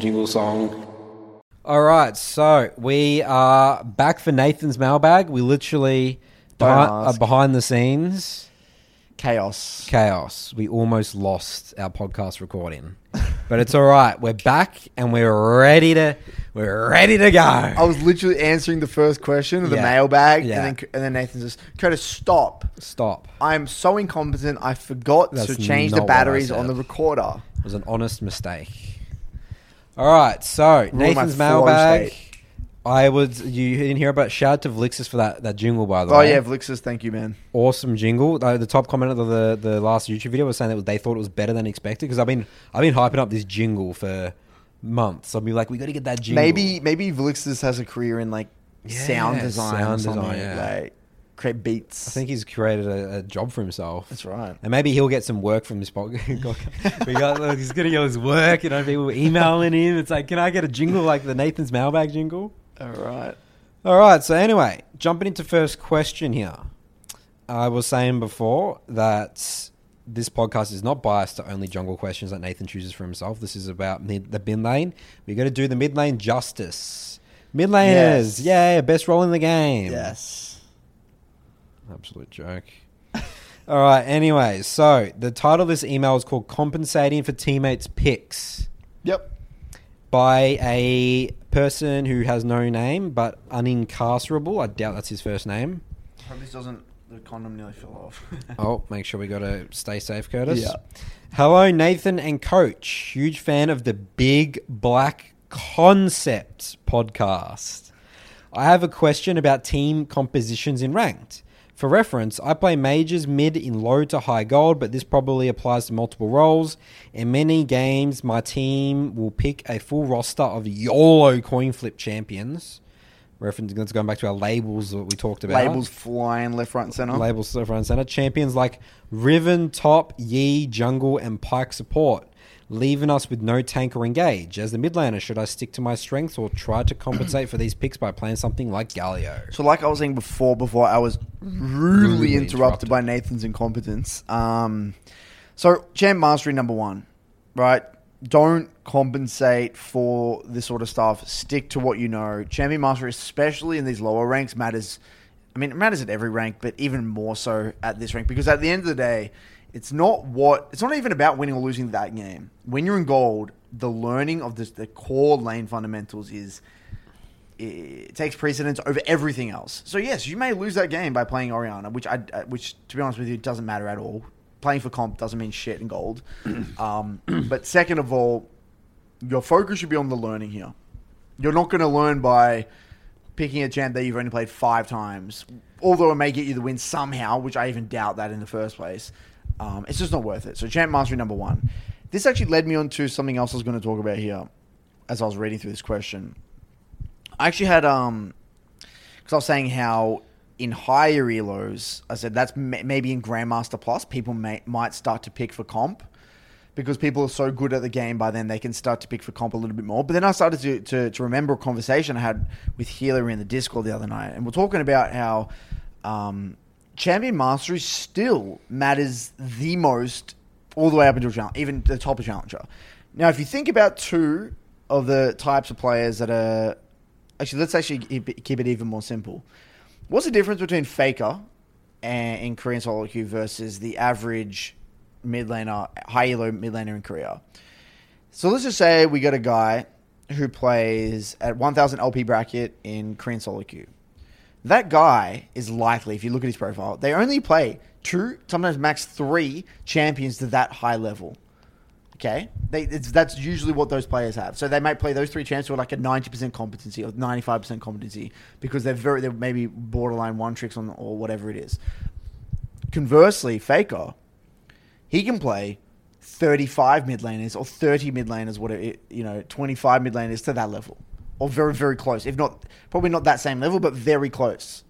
Jingle song. All right, so we are back for Nathan's mailbag. We literally are behind the scenes. Chaos. We almost lost our podcast recording, but it's all right. We're back and we're ready to go. I was literally answering the first question of the mailbag, and then Nathan says, "Curtis, stop. I am so incompetent. I forgot to change the batteries on the recorder. It was an honest mistake." All right, so Nathan's mailbag. You didn't hear about. Shout out to Vlixis for that jingle, by the way. Oh yeah, Vlixis, thank you, man. Awesome jingle. The top comment of the last YouTube video was saying that they thought it was better than expected, because I've been hyping up this jingle for months. I've been like, we got to get that jingle. Maybe Vlixis has a career in sound design. Yeah. Like create beats. I think he's created a job for himself. That's right. And maybe he'll get some work from this podcast. He's going to get his work. People emailing him. It's like, can I get a jingle like the Nathan's mailbag jingle? All right. So anyway, jumping into first question here. I was saying before that this podcast is not biased to only jungle questions that Nathan chooses for himself. This is about the mid lane. We're going to do the mid lane justice. Mid laners. Yes. Yay. Best role in the game. Yes. Absolute joke. All right, anyway, so the title of this email is called Compensating for Teammates' Picks. Yep. By a person who has no name but unincarcerable. I doubt that's his first name. I hope this doesn't... The condom nearly fell off. Make sure we got to stay safe, Curtis. Yeah. Hello, Nathan and Coach. Huge fan of the Big Black Concept podcast. I have a question about team compositions in ranked. For reference, I play mages mid in low to high gold, but this probably applies to multiple roles. In many games, my team will pick a full roster of YOLO coin flip champions. Reference, that's going back to our labels that we talked about. Labels flying left, right, and center. Champions like Riven, top, Yi, jungle, and pike support, leaving us with no tank or engage. As the mid laner, should I stick to my strengths or try to compensate for these picks by playing something like Galio? So like I was saying before I was rudely interrupted by Nathan's incompetence. So champ mastery number one, right? Don't compensate for this sort of stuff. Stick to what you know. Champion mastery, especially in these lower ranks, matters I mean, it matters at every rank, but even more so at this rank, because at the end of the day, it's not even about winning or losing that game. When you're in gold, the learning of the core lane fundamentals it takes precedence over everything else. So yes, you may lose that game by playing Orianna, which to be honest with you, doesn't matter at all. Playing for comp doesn't mean shit in gold. But second of all, your focus should be on the learning here. You're not going to learn by picking a champ that you've only played 5 times, although it may get you the win somehow, which I even doubt that in the first place. It's just not worth it. So champ mastery number 1. This actually led me on to something else I was going to talk about here as I was reading through this question. I actually had, because I was saying how in higher elos, I said that's maybe in Grandmaster Plus, people might start to pick for comp because people are so good at the game by then they can start to pick for comp a little bit more. But then I started to remember a conversation I had with Healer in the Discord the other night, and we're talking about how champion mastery still matters the most all the way up until even the top of Challenger. Now, if you think about two of the types of players that are... Actually, let's actually keep it even more simple. What's the difference between Faker in Korean solo queue versus the average mid laner, high elo mid laner in Korea? So let's just say we got a guy who plays at 1,000 LP bracket in Korean solo queue. That guy is likely, if you look at his profile, they only play 2, sometimes max 3 champions to that high level. Okay, that's usually what those players have. So they might play those 3 champs with like a 90% competency or 95% competency because they're maybe borderline one tricks on or whatever it is. Conversely, Faker, he can play 35 mid laners or 30 mid laners, whatever, 25 mid laners to that level, or very very close. If not, probably not that same level, but very close,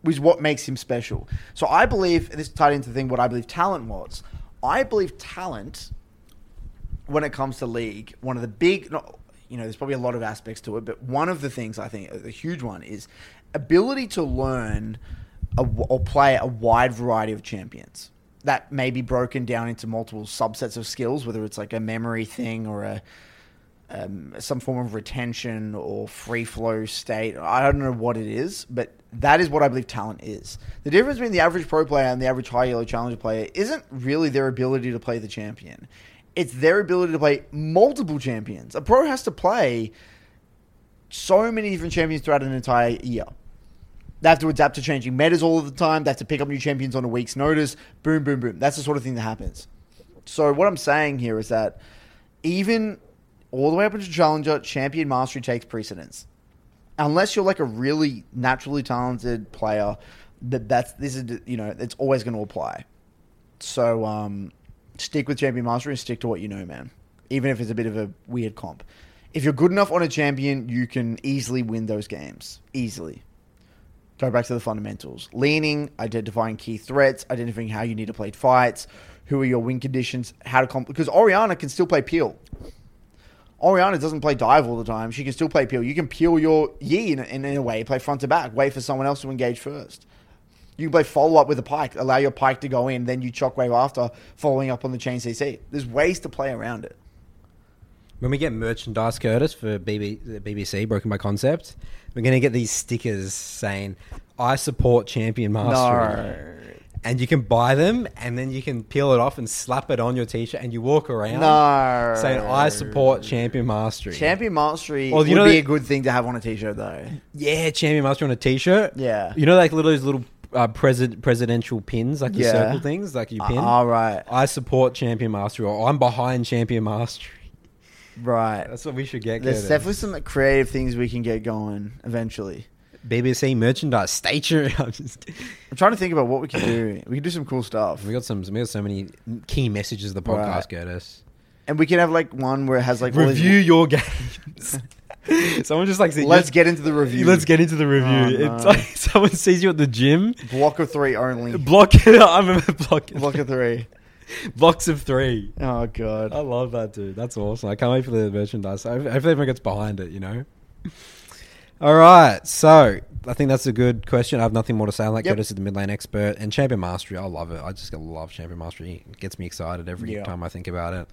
which is what makes him special. So I believe this tied into the thing what I believe talent was. I believe talent. When it comes to League, one of the big, there's probably a lot of aspects to it, but one of the things I think, a huge one, is ability to learn or play a wide variety of champions. That may be broken down into multiple subsets of skills, whether it's like a memory thing or some form of retention or free flow state. I don't know what it is, but that is what I believe talent is. The difference between the average pro player and the average high elo challenger player isn't really their ability to play the champion. It's their ability to play multiple champions. A pro has to play so many different champions throughout an entire year. They have to adapt to changing metas all of the time. They have to pick up new champions on a week's notice. Boom, boom, boom. That's the sort of thing that happens. So what I'm saying here is that even all the way up into Challenger, champion mastery takes precedence. Unless you're like a really naturally talented player, it's always going to apply. So, stick with champion mastery and stick to what you know, man. Even if it's a bit of a weird comp. If you're good enough on a champion, you can easily win those games. Easily. Go back to the fundamentals. Leaning, identifying key threats, identifying how you need to play fights, who are your win conditions, how to comp... Because Orianna can still play Peel. Orianna doesn't play dive all the time. She can still play Peel. You can Peel your Yi in a way. Play front to back. Wait for someone else to engage first. You can play follow-up with a pike, allow your pike to go in, then you shockwave after, following up on the chain CC. There's ways to play around it. When we get merchandise, Curtis, for BBC, Broken by Concept, we're going to get these stickers saying, I support Champion Mastery. No. And you can buy them, and then you can peel it off and slap it on your T-shirt, and you walk around saying, I support Champion Mastery. Champion Mastery would be a good thing to have on a T-shirt, though. Yeah, Champion Mastery on a T-shirt. Yeah. You know, like those little... presidential pins, like the circle things, like you pin. All right. I support Champion Mastery, or I'm behind Champion Mastery. Right. That's what we should get. There's definitely some creative things we can get going eventually. BBC merchandise, stay tuned. I'm trying to think about what we can do. We can do some cool stuff. We got so many key messages of the podcast, Curtis. And we can have like one where it has like review your games. Someone just like... Let's get into the review. Oh, no. It's like someone sees you at the gym. Block of 3 only. I remember Block of 3. Blocks of 3. Oh, God. I love that, dude. That's awesome. I can't wait for the merchandise. Hopefully everyone gets behind it, All right. So, I think that's a good question. I have nothing more to say. Curtis is the mid lane expert. And Champion Mastery, I love it. I just love Champion Mastery. It gets me excited every time I think about it.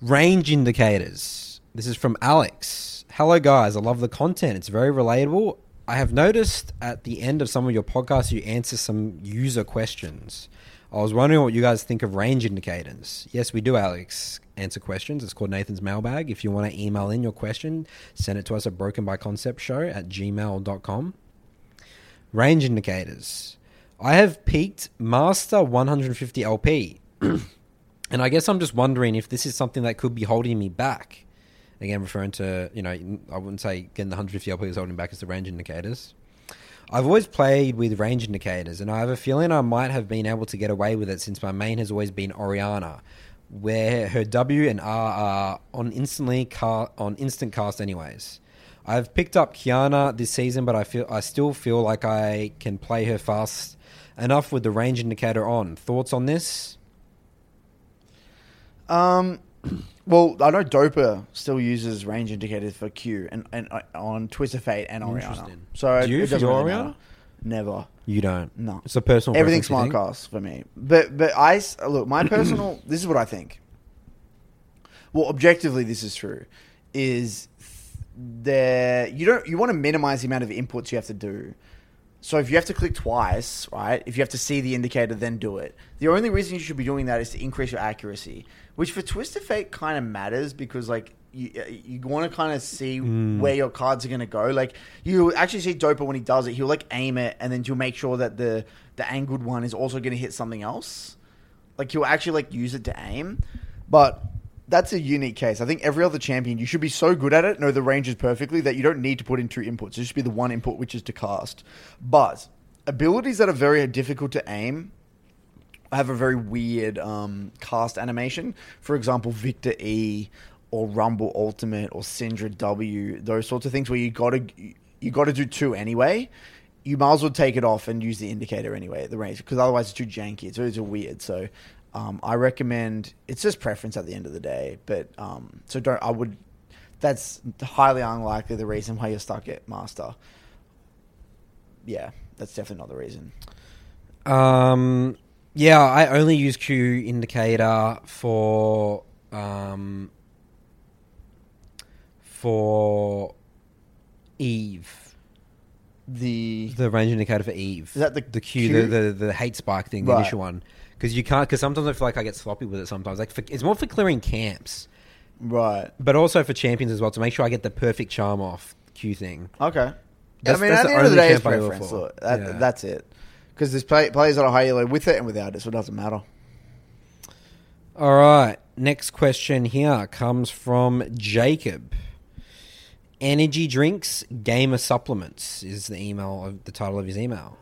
Range indicators. This is from Alex. Hello, guys. I love the content. It's very relatable I have noticed at the end of some of your podcasts, you answer some user questions. I was wondering what you guys think of range indicators. Yes, we do, Alex, answer questions. It's called Nathan's Mailbag. If you want to email in your question, send it to us at brokenbyconceptshow@gmail.com. Range indicators. I have peaked master 150 LP. And I guess I'm just wondering if this is something that could be holding me back. Again, referring to, you know, I wouldn't say getting the 150 LP is holding back, as the range indicators. I've always played with range indicators, and I have a feeling I might have been able to get away with it since my main has always been Orianna, where her W and R are on instant cast anyways. I've picked up Kiana this season, but I still feel like I can play her fast enough with the range indicator on. Thoughts on this? Well, I know Dopa still uses range indicators for Q and on Twister Fate and Orianna. So do you use Orianna? Really, never. You don't? No. It's a personal. Everything's smart cast for me. But I look, my personal. This is what I think. Well, objectively, this is true. Is there you want to minimize the amount of inputs you have to do. So if you have to click twice, right, if you have to see the indicator, then do it. The only reason you should be doing that is to increase your accuracy, which for Twisted Fate kind of matters because, like, you want to kind of see where your cards are going to go. Like, you actually see Dopa when he does it. He'll, like, aim it, and then you'll make sure that the angled one is also going to hit something else. Like, he'll actually, like, use it to aim. But that's a unique case. I think every other champion, you should be so good at it, know the ranges perfectly, that you don't need to put in two inputs. It should be the one input, which is to cast. But abilities that are very difficult to aim have a very weird cast animation. For example, Victor E or Rumble Ultimate or Syndra W, those sorts of things where you got to do two anyway. You might as well take it off and use the indicator anyway, the range, because otherwise it's too janky. It's weird. So I recommend, it's just preference at the end of the day, but that's highly unlikely the reason why you're stuck at master. Yeah, that's definitely not the reason. Yeah, I only use Q indicator for Eve. The range indicator for Eve. Is that the Q? The hate spike thing, right. The initial one. Because you can't. Because sometimes I feel like I get sloppy with it. Sometimes, like, it's more for clearing camps, right? But also for champions as well, to make sure I get the perfect charm off Q thing. Okay, that's at the end of the day, it's preference. That's it. Because there's players at a higher level with it and without it, so it doesn't matter. All right, next question here comes from Jacob. Energy drinks, gamer supplements is the title of his email.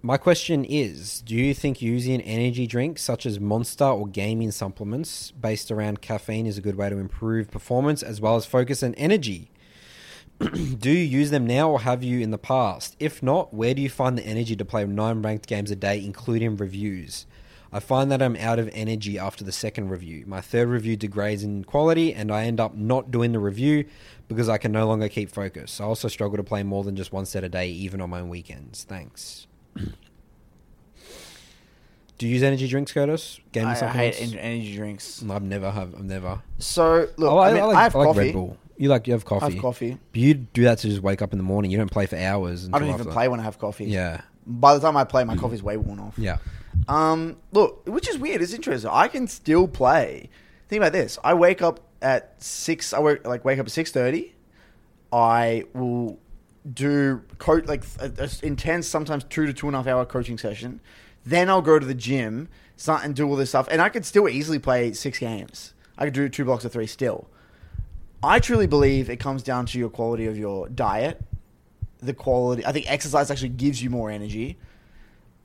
My question is, do you think using energy drinks such as Monster or gaming supplements based around caffeine is a good way to improve performance as well as focus and energy? Do you use them now or have you in the past? If not, where do you find the energy to play 9 ranked games a day, including reviews? I find that I'm out of energy after the second review. My third review degrades in quality and I end up not doing the review because I can no longer keep focus. I also struggle to play more than just one set a day, even on my own weekends. Thanks. Do you use energy drinks, Curtis? I hate energy drinks. No, I've never. So look, I like Red Bull. You have coffee. I have coffee. But you do that to just wake up in the morning. You don't play for hours. I don't even play when I have coffee. Yeah. By the time I play, my coffee's way worn off. Yeah. Look, which is weird. It's interesting. I can still play. Think about this. I wake up at 6. Wake up at 6:30. I will do an intense, sometimes 2 to 2.5 hour coaching session. Then I'll go to the gym and do all this stuff. And I could still easily play 6 games. I could do 2 blocks of 3 still. I truly believe it comes down to your quality of your diet. I think exercise actually gives you more energy.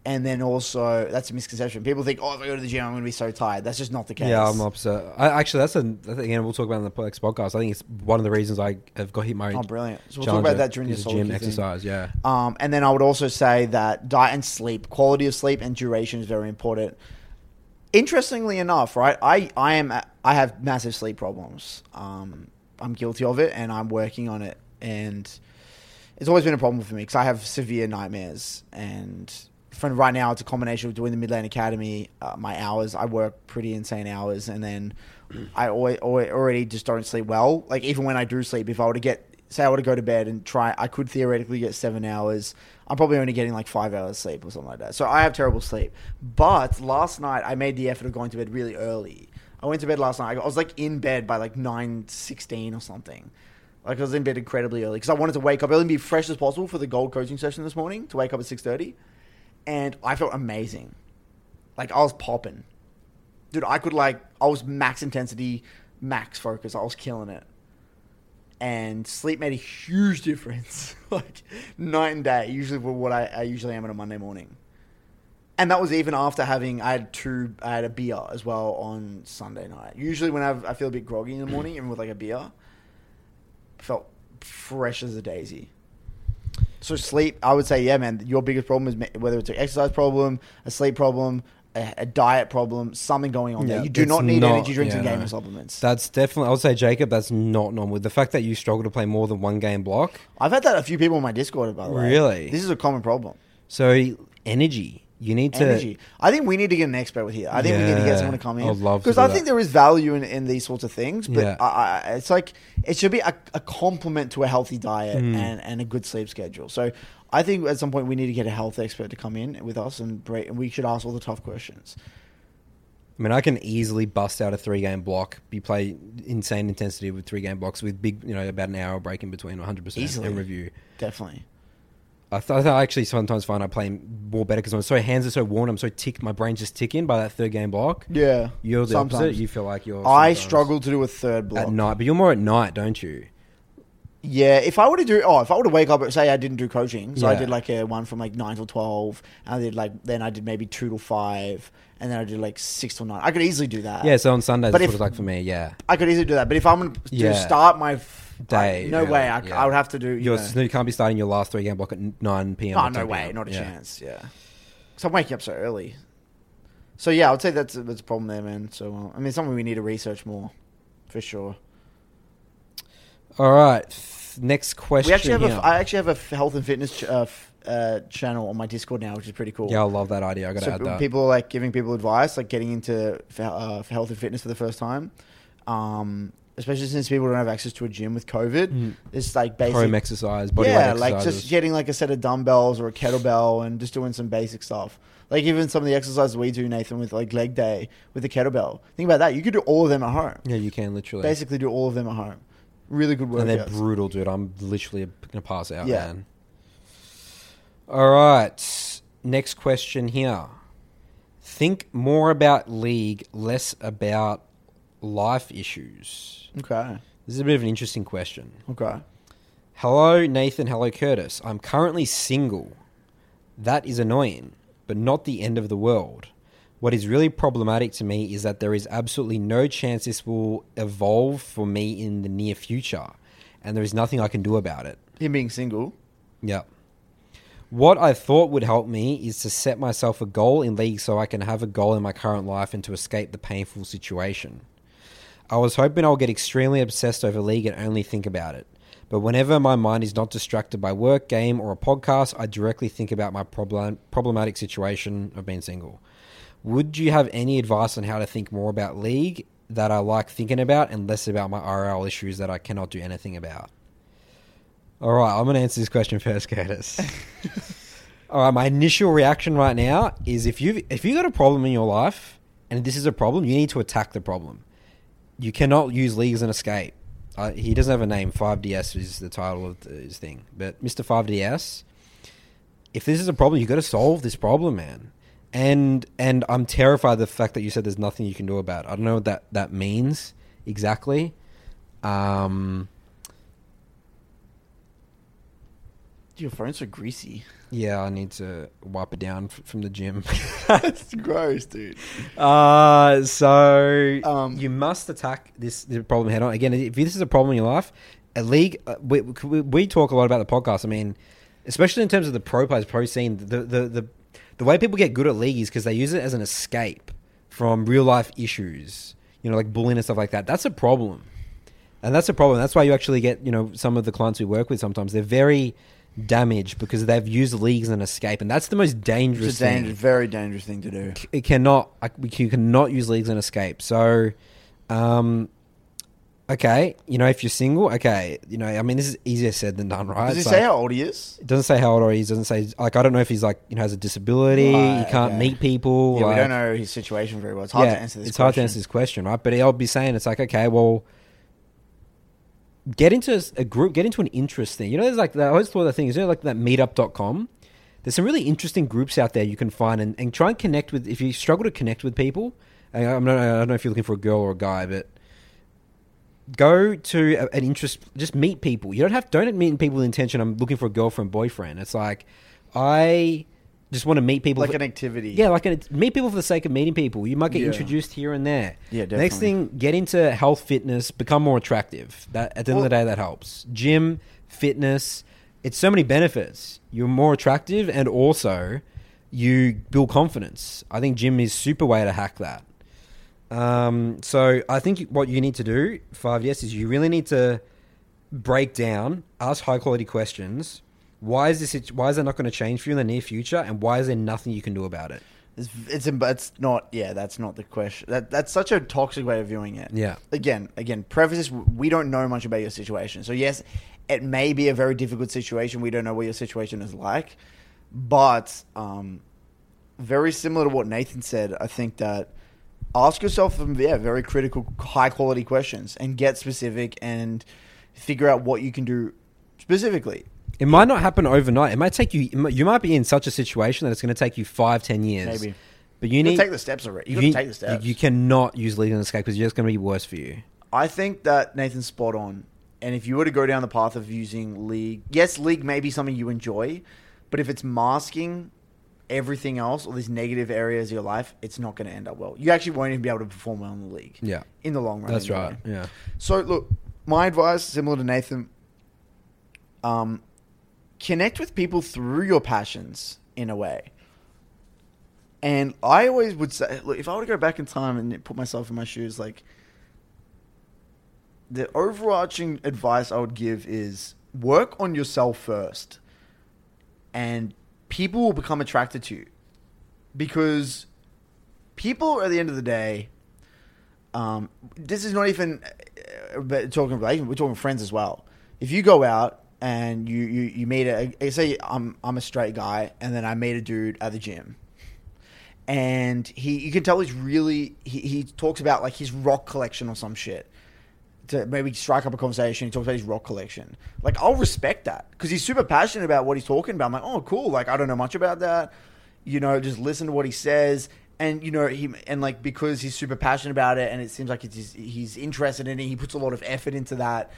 And then also, that's a misconception. People think, if I go to the gym, I'm going to be so tired. That's just not the case. Yeah, I'm upset. Again, we'll talk about it in the next podcast. I think it's one of the reasons I have got hit my... Oh, brilliant. So we'll talk about that during the gym exercise, yeah. And then I would also say that diet and sleep, quality of sleep and duration is very important. Interestingly enough, right, I have massive sleep problems. I'm guilty of it, and I'm working on it. And it's always been a problem for me because I have severe nightmares and... From right now, it's a combination of doing the Midland Academy, my hours. I work pretty insane hours, and then I already just don't sleep well. Like, even when I do sleep, if I were to get say I were to go to bed and try, I could theoretically get 7 hours. I'm probably only getting like 5 hours sleep or something like that. So I have terrible sleep. But last night I made the effort of going to bed really early. I went to bed last night. I was like in bed by like 9:16 or something. Like I was in bed incredibly early because I wanted to wake up early and be fresh as possible for the gold coaching session this morning, to wake up at 6:30. And I felt amazing. Like I was popping. Dude, I could like, I was max intensity, max focus. I was killing it. And sleep made a huge difference, like night and day, usually what I usually am on a Monday morning. And that was even after having, I had a beer as well on Sunday night. Usually when I feel a bit groggy in the morning, even with like a beer, felt fresh as a daisy. So sleep, I would say, yeah, man, your biggest problem is whether it's an exercise problem, a sleep problem, a diet problem, something going on there. You do not need energy drinks and gaming supplements. That's definitely, I would say, Jacob, that's not normal. The fact that you struggle to play more than one game block. I've had that a few people on my Discord about. Really? This is a common problem. So energy. You need to... Energy. I think we need to get an expert with here. I think we need to get someone to come in. I'd love to. Because I think there is value in these sorts of things, but I it's like, it should be a complement to a healthy diet and a good sleep schedule. So I think at some point we need to get a health expert to come in with us and we should ask all the tough questions. I mean, I can easily bust out a 3-game block. You play insane intensity with 3-game blocks with big, about an hour break in between, 100% easily. And review. Definitely. I actually sometimes find I play more better because my hands are so worn, I'm so ticked, my brain's just ticking by that 3-game block. Yeah. You're the opposite. You feel like you're... I struggle to do a 3rd block. At night, but you're more at night, don't you? Yeah, if I were to wake up, say I didn't do coaching, so I did like a one from like 9 till 12, and I did like, then I did maybe 2 till 5, and then I did like 6 till 9. I could easily do that. Yeah, so on Sundays, that's what it's like for me, I could easily do that, but if I'm going to start my... day. Like, no way. I would have to do... So you can't be starting your last 3-game block at 9 p.m. Oh, no way. Not a chance. Yeah. Because I'm waking up so early. So, yeah, I would say that's a problem there, man. So, I mean, it's something we need to research more, for sure. All right. Next question. I actually have a health and fitness channel on my Discord now, which is pretty cool. Yeah, I love that idea. I got to add that. People are like giving people advice, like getting into health and fitness for the first time. Especially since people don't have access to a gym with COVID. It's like basic... home exercise, bodyweight exercises. Yeah, like just getting like a set of dumbbells or a kettlebell and just doing some basic stuff. Like even some of the exercises we do, Nathan, with like leg day with the kettlebell. Think about that. You could do all of them at home. Yeah, you can literally. Basically do all of them at home. Really good workouts. And they're brutal, dude. I'm literally going to pass out, man. All right. Next question here. Think more about league, less about life issues. Okay. This is a bit of an interesting question. Okay. Hello, Nathan. Hello, Curtis. I'm currently single. That is annoying, but not the end of the world. What is really problematic to me is that there is absolutely no chance this will evolve for me in the near future, and there is nothing I can do about it. Him being single? Yeah. What I thought would help me is to set myself a goal in league so I can have a goal in my current life and to escape the painful situation. I was hoping I'll get extremely obsessed over league and only think about it. But whenever my mind is not distracted by work, game, or a podcast, I directly think about my problematic situation of being single. Would you have any advice on how to think more about league that I like thinking about and less about my RL issues that I cannot do anything about? All right, I'm going to answer this question first, Curtis. All right, my initial reaction right now is if you've got a problem in your life and this is a problem, you need to attack the problem. You cannot use league as an escape. He doesn't have a name. 5DS is the title of his thing. But Mr. 5DS, if this is a problem, you've got to solve this problem, man. And I'm terrified of the fact that you said there's nothing you can do about it. I don't know what that means exactly. Your phone's so greasy. Yeah, I need to wipe it down from the gym. That's gross, dude. So you must attack this problem head on. Again, if this is a problem in your life, a league, we talk a lot about the podcast. I mean, especially in terms of the pro players, pro scene, the way people get good at league is because they use it as an escape from real life issues, like bullying and stuff like that. That's a problem. And that's a problem. That's why you actually get, some of the clients we work with sometimes, they're very... damaged because they've used leagues as an escape, and that's the most dangerous thing. Very dangerous thing to do. You cannot use leagues as an escape. So okay, you know, if you're single, okay, you know, I mean, this is easier said than done, right? Does it say how old he is? It doesn't say how old he is. Doesn't say, like, I don't know if he's, like, you know, has a disability, he can't meet people. Yeah, like, we don't know his situation very well. It's hard to answer this question. It's hard to answer this question, right? But I'll be saying, it's like, okay, well, get into a group, get into an interest thing. You know, there's like, I always thought the thing is, you know, like that meetup.com. There's some really interesting groups out there you can find and try and connect with. If you struggle to connect with people, I don't know if you're looking for a girl or a guy, but go to an interest, just meet people. You don't meet people with the intention, I'm looking for a girlfriend, boyfriend. It's like, I just want to meet people. Like an activity. Yeah, meet people for the sake of meeting people. You might get introduced here and there. Yeah, definitely. Next thing, get into health, fitness, become more attractive. That at the end of the day, that helps. Gym, fitness, it's so many benefits. You're more attractive and also you build confidence. I think gym is super way to hack that. So I think what you need to do, 5 years, is you really need to break down, ask high quality questions. Why is that not going to change for you in the near future? And why is there nothing you can do about it? It's not, that's not the question. That's such a toxic way of viewing it. Yeah. Again, preface this, we don't know much about your situation. So yes, it may be a very difficult situation. We don't know what your situation is like, but, very similar to what Nathan said, I think that ask yourself some very critical, high quality questions and get specific and figure out what you can do specifically. It might not happen overnight. It might take you might be in such a situation that it's going to take you 5-10 years. Maybe. But you need to take the steps already. You've got to take the steps. You cannot use legal and escape because it's just going to be worse for you. I think that Nathan's spot on. And if you were to go down the path of using League, yes, League may be something you enjoy, but if it's masking everything else, all these negative areas of your life, it's not going to end up well. You actually won't even be able to perform well in the league. Yeah. In the long run. That's right. Yeah. So look, my advice, similar to Nathan, connect with people through your passions in a way. And I always would say, look, if I were to go back in time and put myself in my shoes, like the overarching advice I would give is work on yourself first, and people will become attracted to you, because people at the end of the day, this is not even talking relation. We're talking friends as well. If you go out and you meet say I'm a straight guy, and then I meet a dude at the gym, and you can tell he's really, he talks about like his rock collection or some shit. To maybe strike up a conversation, he talks about his rock collection. Like, I'll respect that because he's super passionate about what he's talking about. I'm like, oh, cool. Like, I don't know much about that. You know, just listen to what he says. And, you know, because he's super passionate about it and it seems like he's interested in it, he puts a lot of effort into that.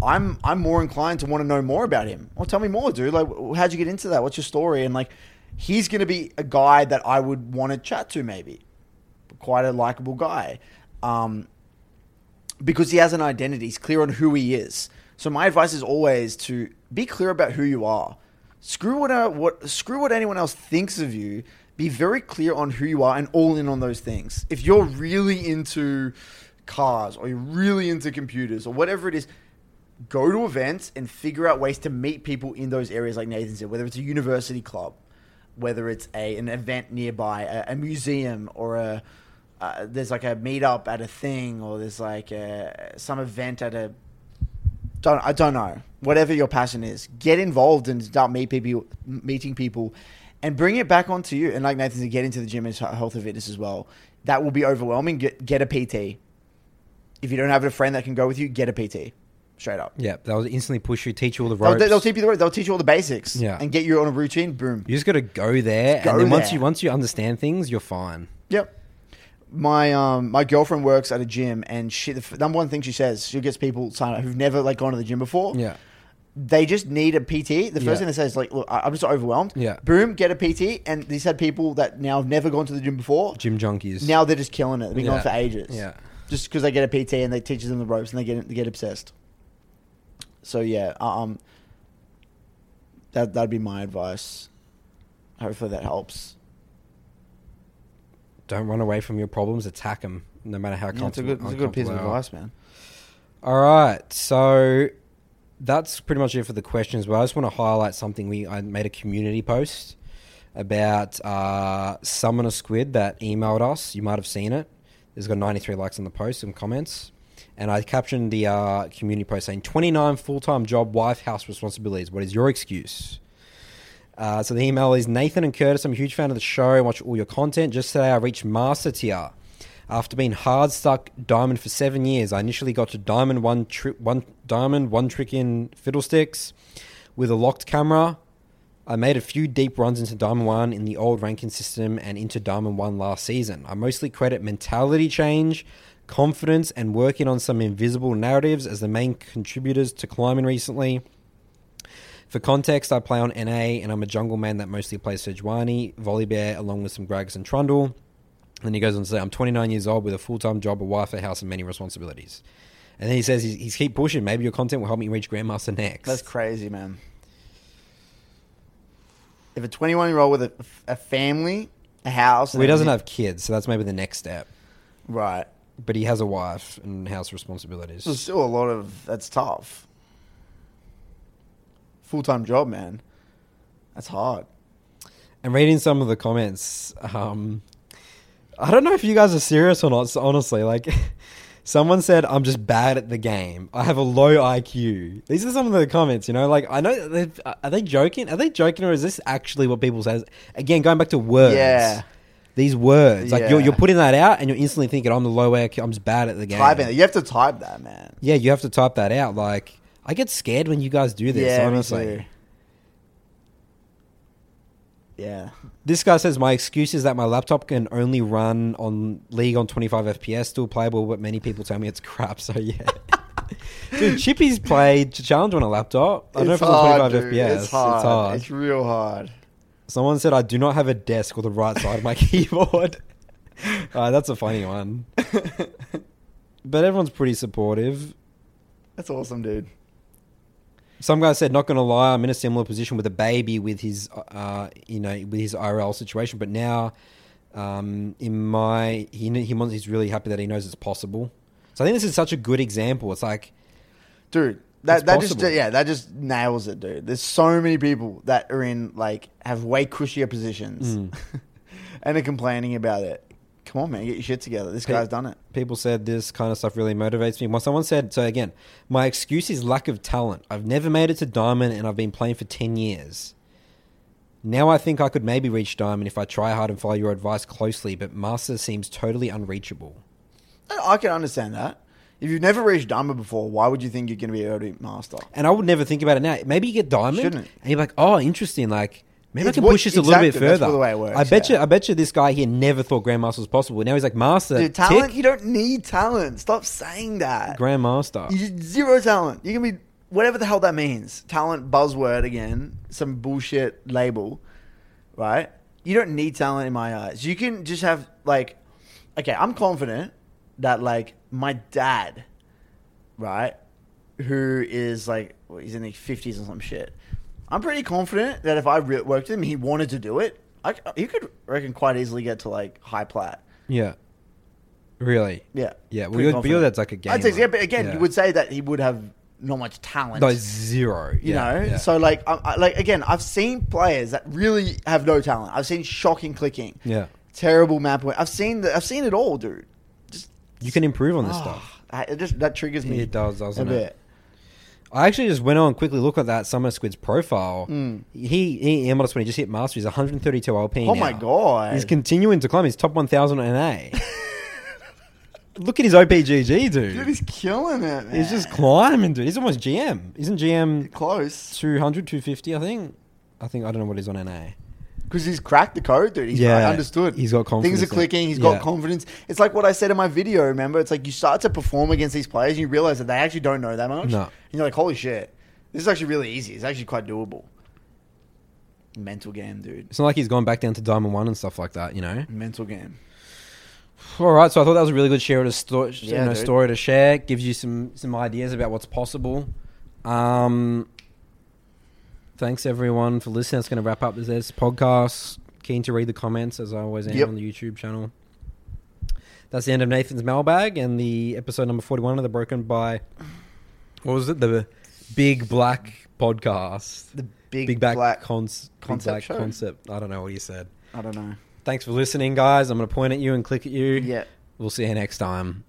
I'm more inclined to want to know more about him. Well, tell me more, dude. Like, how'd you get into that? What's your story? And, like, he's going to be a guy that I would want to chat to, maybe. Quite a likable guy. Because he has an identity. He's clear on who he is. So my advice is always to be clear about who you are. Screw what anyone else thinks of you. Be very clear on who you are and all in on those things. If you're really into cars or you're really into computers or whatever it is, go to events and figure out ways to meet people in those areas like Nathan said, whether it's a university club, whether it's an event nearby, a museum, or there's like a meetup at a thing, or there's like some event at a... I don't know. Whatever your passion is, get involved and start meeting people and bring it back onto you. And like Nathan said, get into the gym and health and fitness as well. That will be overwhelming. Get a PT. If you don't have a friend that can go with you, get a PT. Straight up. Yeah, they'll instantly push you, teach you all the ropes. They'll teach you the ropes. They'll teach you all the basics. Yeah. And get you on a routine. Boom. You just got to go there. Just go and then there. Once you understand things, you're fine. Yep. My girlfriend works at a gym, and the number one thing she says, she gets people sign up who've never like gone to the gym before. Yeah, they just need a PT. The first thing they say is like, "Look, I'm just overwhelmed." Yeah, boom, get a PT. And these had people that now have never gone to the gym before. Gym junkies. Now they're just killing it. They've been going for ages. Yeah, just because they get a PT and they teach them the ropes and they get obsessed. So yeah, that'd be my advice. Hopefully that helps. Don't run away from your problems. Attack them, no matter how comfortable. It's a good piece of advice, man. All right. So that's pretty much it for the questions. But I just want to highlight something. I made a community post about Summoner Squid that emailed us. You might have seen it. There's got 93 likes on the post and comments. And I captioned the community post saying, 29 full-time job, wife, house responsibilities. What is your excuse? So the email is, Nathan and Curtis, I'm a huge fan of the show and watch all your content. Just today I reached master tier. After being hard stuck diamond for 7 years, I initially got to diamond one trick in fiddlesticks with a locked camera. I made a few deep runs into diamond one in the old ranking system and into diamond one last season. I mostly credit mentality change, confidence, and working on some invisible narratives as the main contributors to climbing recently. For context, I play on NA and I'm a jungle man that mostly plays Sejuani, Volibear, along with some Gragas and Trundle. And he goes on to say, I'm 29 years old with a full-time job, a wife, a house, and many responsibilities. And then he says, he's keep pushing. Maybe your content will help me reach Grandmaster next. That's crazy, man. If a 21-year-old with a family, a house... Well, he doesn't have kids, so that's maybe the next step. Right. But he has a wife and house responsibilities. There's still a lot of... That's tough. Full-time job, man. That's hard. And reading some of the comments... I don't know if you guys are serious or not, so honestly. Like, someone said, I'm just bad at the game. I have a low IQ. These are some of the comments, you know? Like, I know, are they joking? Are they joking, or is this actually what people say? Again, going back to words. Yeah. These words. Like, yeah. you're putting that out, and you're instantly thinking, I'm the low IQ, I'm just bad at the game. You have to type that, man. Yeah, you have to type that out. Like, I get scared when you guys do this, yeah, honestly. Me too. Yeah. This guy says, my excuse is that my laptop can only run on League on 25 FPS, still playable, but many people tell me it's crap, so yeah. Dude, Chippy's played Challenge on a laptop. I don't know if it's on 25 FPS. It's hard. It's real hard. Someone said, I do not have a desk or the right side of my keyboard. That's a funny one. But everyone's pretty supportive. That's awesome, dude. Some guy said, not going to lie, I'm in a similar position with a baby with his, with his IRL situation. But now, he's really happy that he knows it's possible. So I think this is such a good example. It's like, dude, that just nails it, dude. There's so many people that are in have way cushier positions and are complaining about it. Come on, man, get your shit together. This guy's done it. People said this kind of stuff really motivates me. Well, someone said, so again, my excuse is lack of talent. I've never made it to Diamond and I've been playing for 10 years. Now I think I could maybe reach Diamond if I try hard and follow your advice closely, but Master seems totally unreachable. I can understand that. If you've never reached Diamond before, why would you think you're going to be able to Master? And I would never think about it now. Maybe you get Diamond and you're like, oh, interesting, maybe I can push this a little bit further. That's the way it works, I bet you this guy here never thought Grandmaster was possible. Now he's like, Master. Dude, talent? You don't need talent. Stop saying that. Grandmaster. Zero talent. You can be whatever the hell that means. Talent buzzword again. Some bullshit label. Right? You don't need talent in my eyes. You can just have I'm confident that my dad, right, who is he's in his 50s or some shit. I'm pretty confident that if I worked with him, he wanted to do it. He could quite easily get to high plat. Yeah. Really? Yeah. Yeah. Well, you're that's a game. I'd say, yeah, but again, you would say that he would have not much talent. No, zero. You know? Yeah. So again, I've seen players that really have no talent. I've seen shocking clicking. Yeah. Terrible map. I've seen it all, dude. You can improve on this stuff. That triggers me. It does, doesn't it? A bit. I actually just went on and quickly look at that Summoner Squid's profile. Mm. He emailed us when he just hit Master. He's 132 LP now. Oh, my God. He's continuing to climb. He's top 1,000 NA. Look at his OPGG, dude. He's killing it, man. He's just climbing, dude. He's almost GM. Isn't GM... Close. 200, 250, I think? I don't know what he's on NA. Because he's cracked the code, dude. He's understood. He's got confidence. Things are clicking. He's got confidence. It's like what I said in my video, remember? It's you start to perform against these players and you realize that they actually don't know that much. No. And you're like, holy shit. This is actually really easy. It's actually quite doable. Mental game, dude. It's not like he's gone back down to Diamond 1 and stuff like that, you know? Mental game. All right. So I thought that was a really good story to share. Gives you some ideas about what's possible. Thanks, everyone, for listening. That's going to wrap up this podcast. Keen to read the comments, as I always am, on the YouTube channel. That's the end of Nathan's Mailbag and the episode number 41 of the Broken by... What was it? The Big Black Podcast. The Big Black Concept. I don't know what you said. I don't know. Thanks for listening, guys. I'm going to point at you and click at you. Yeah. We'll see you next time.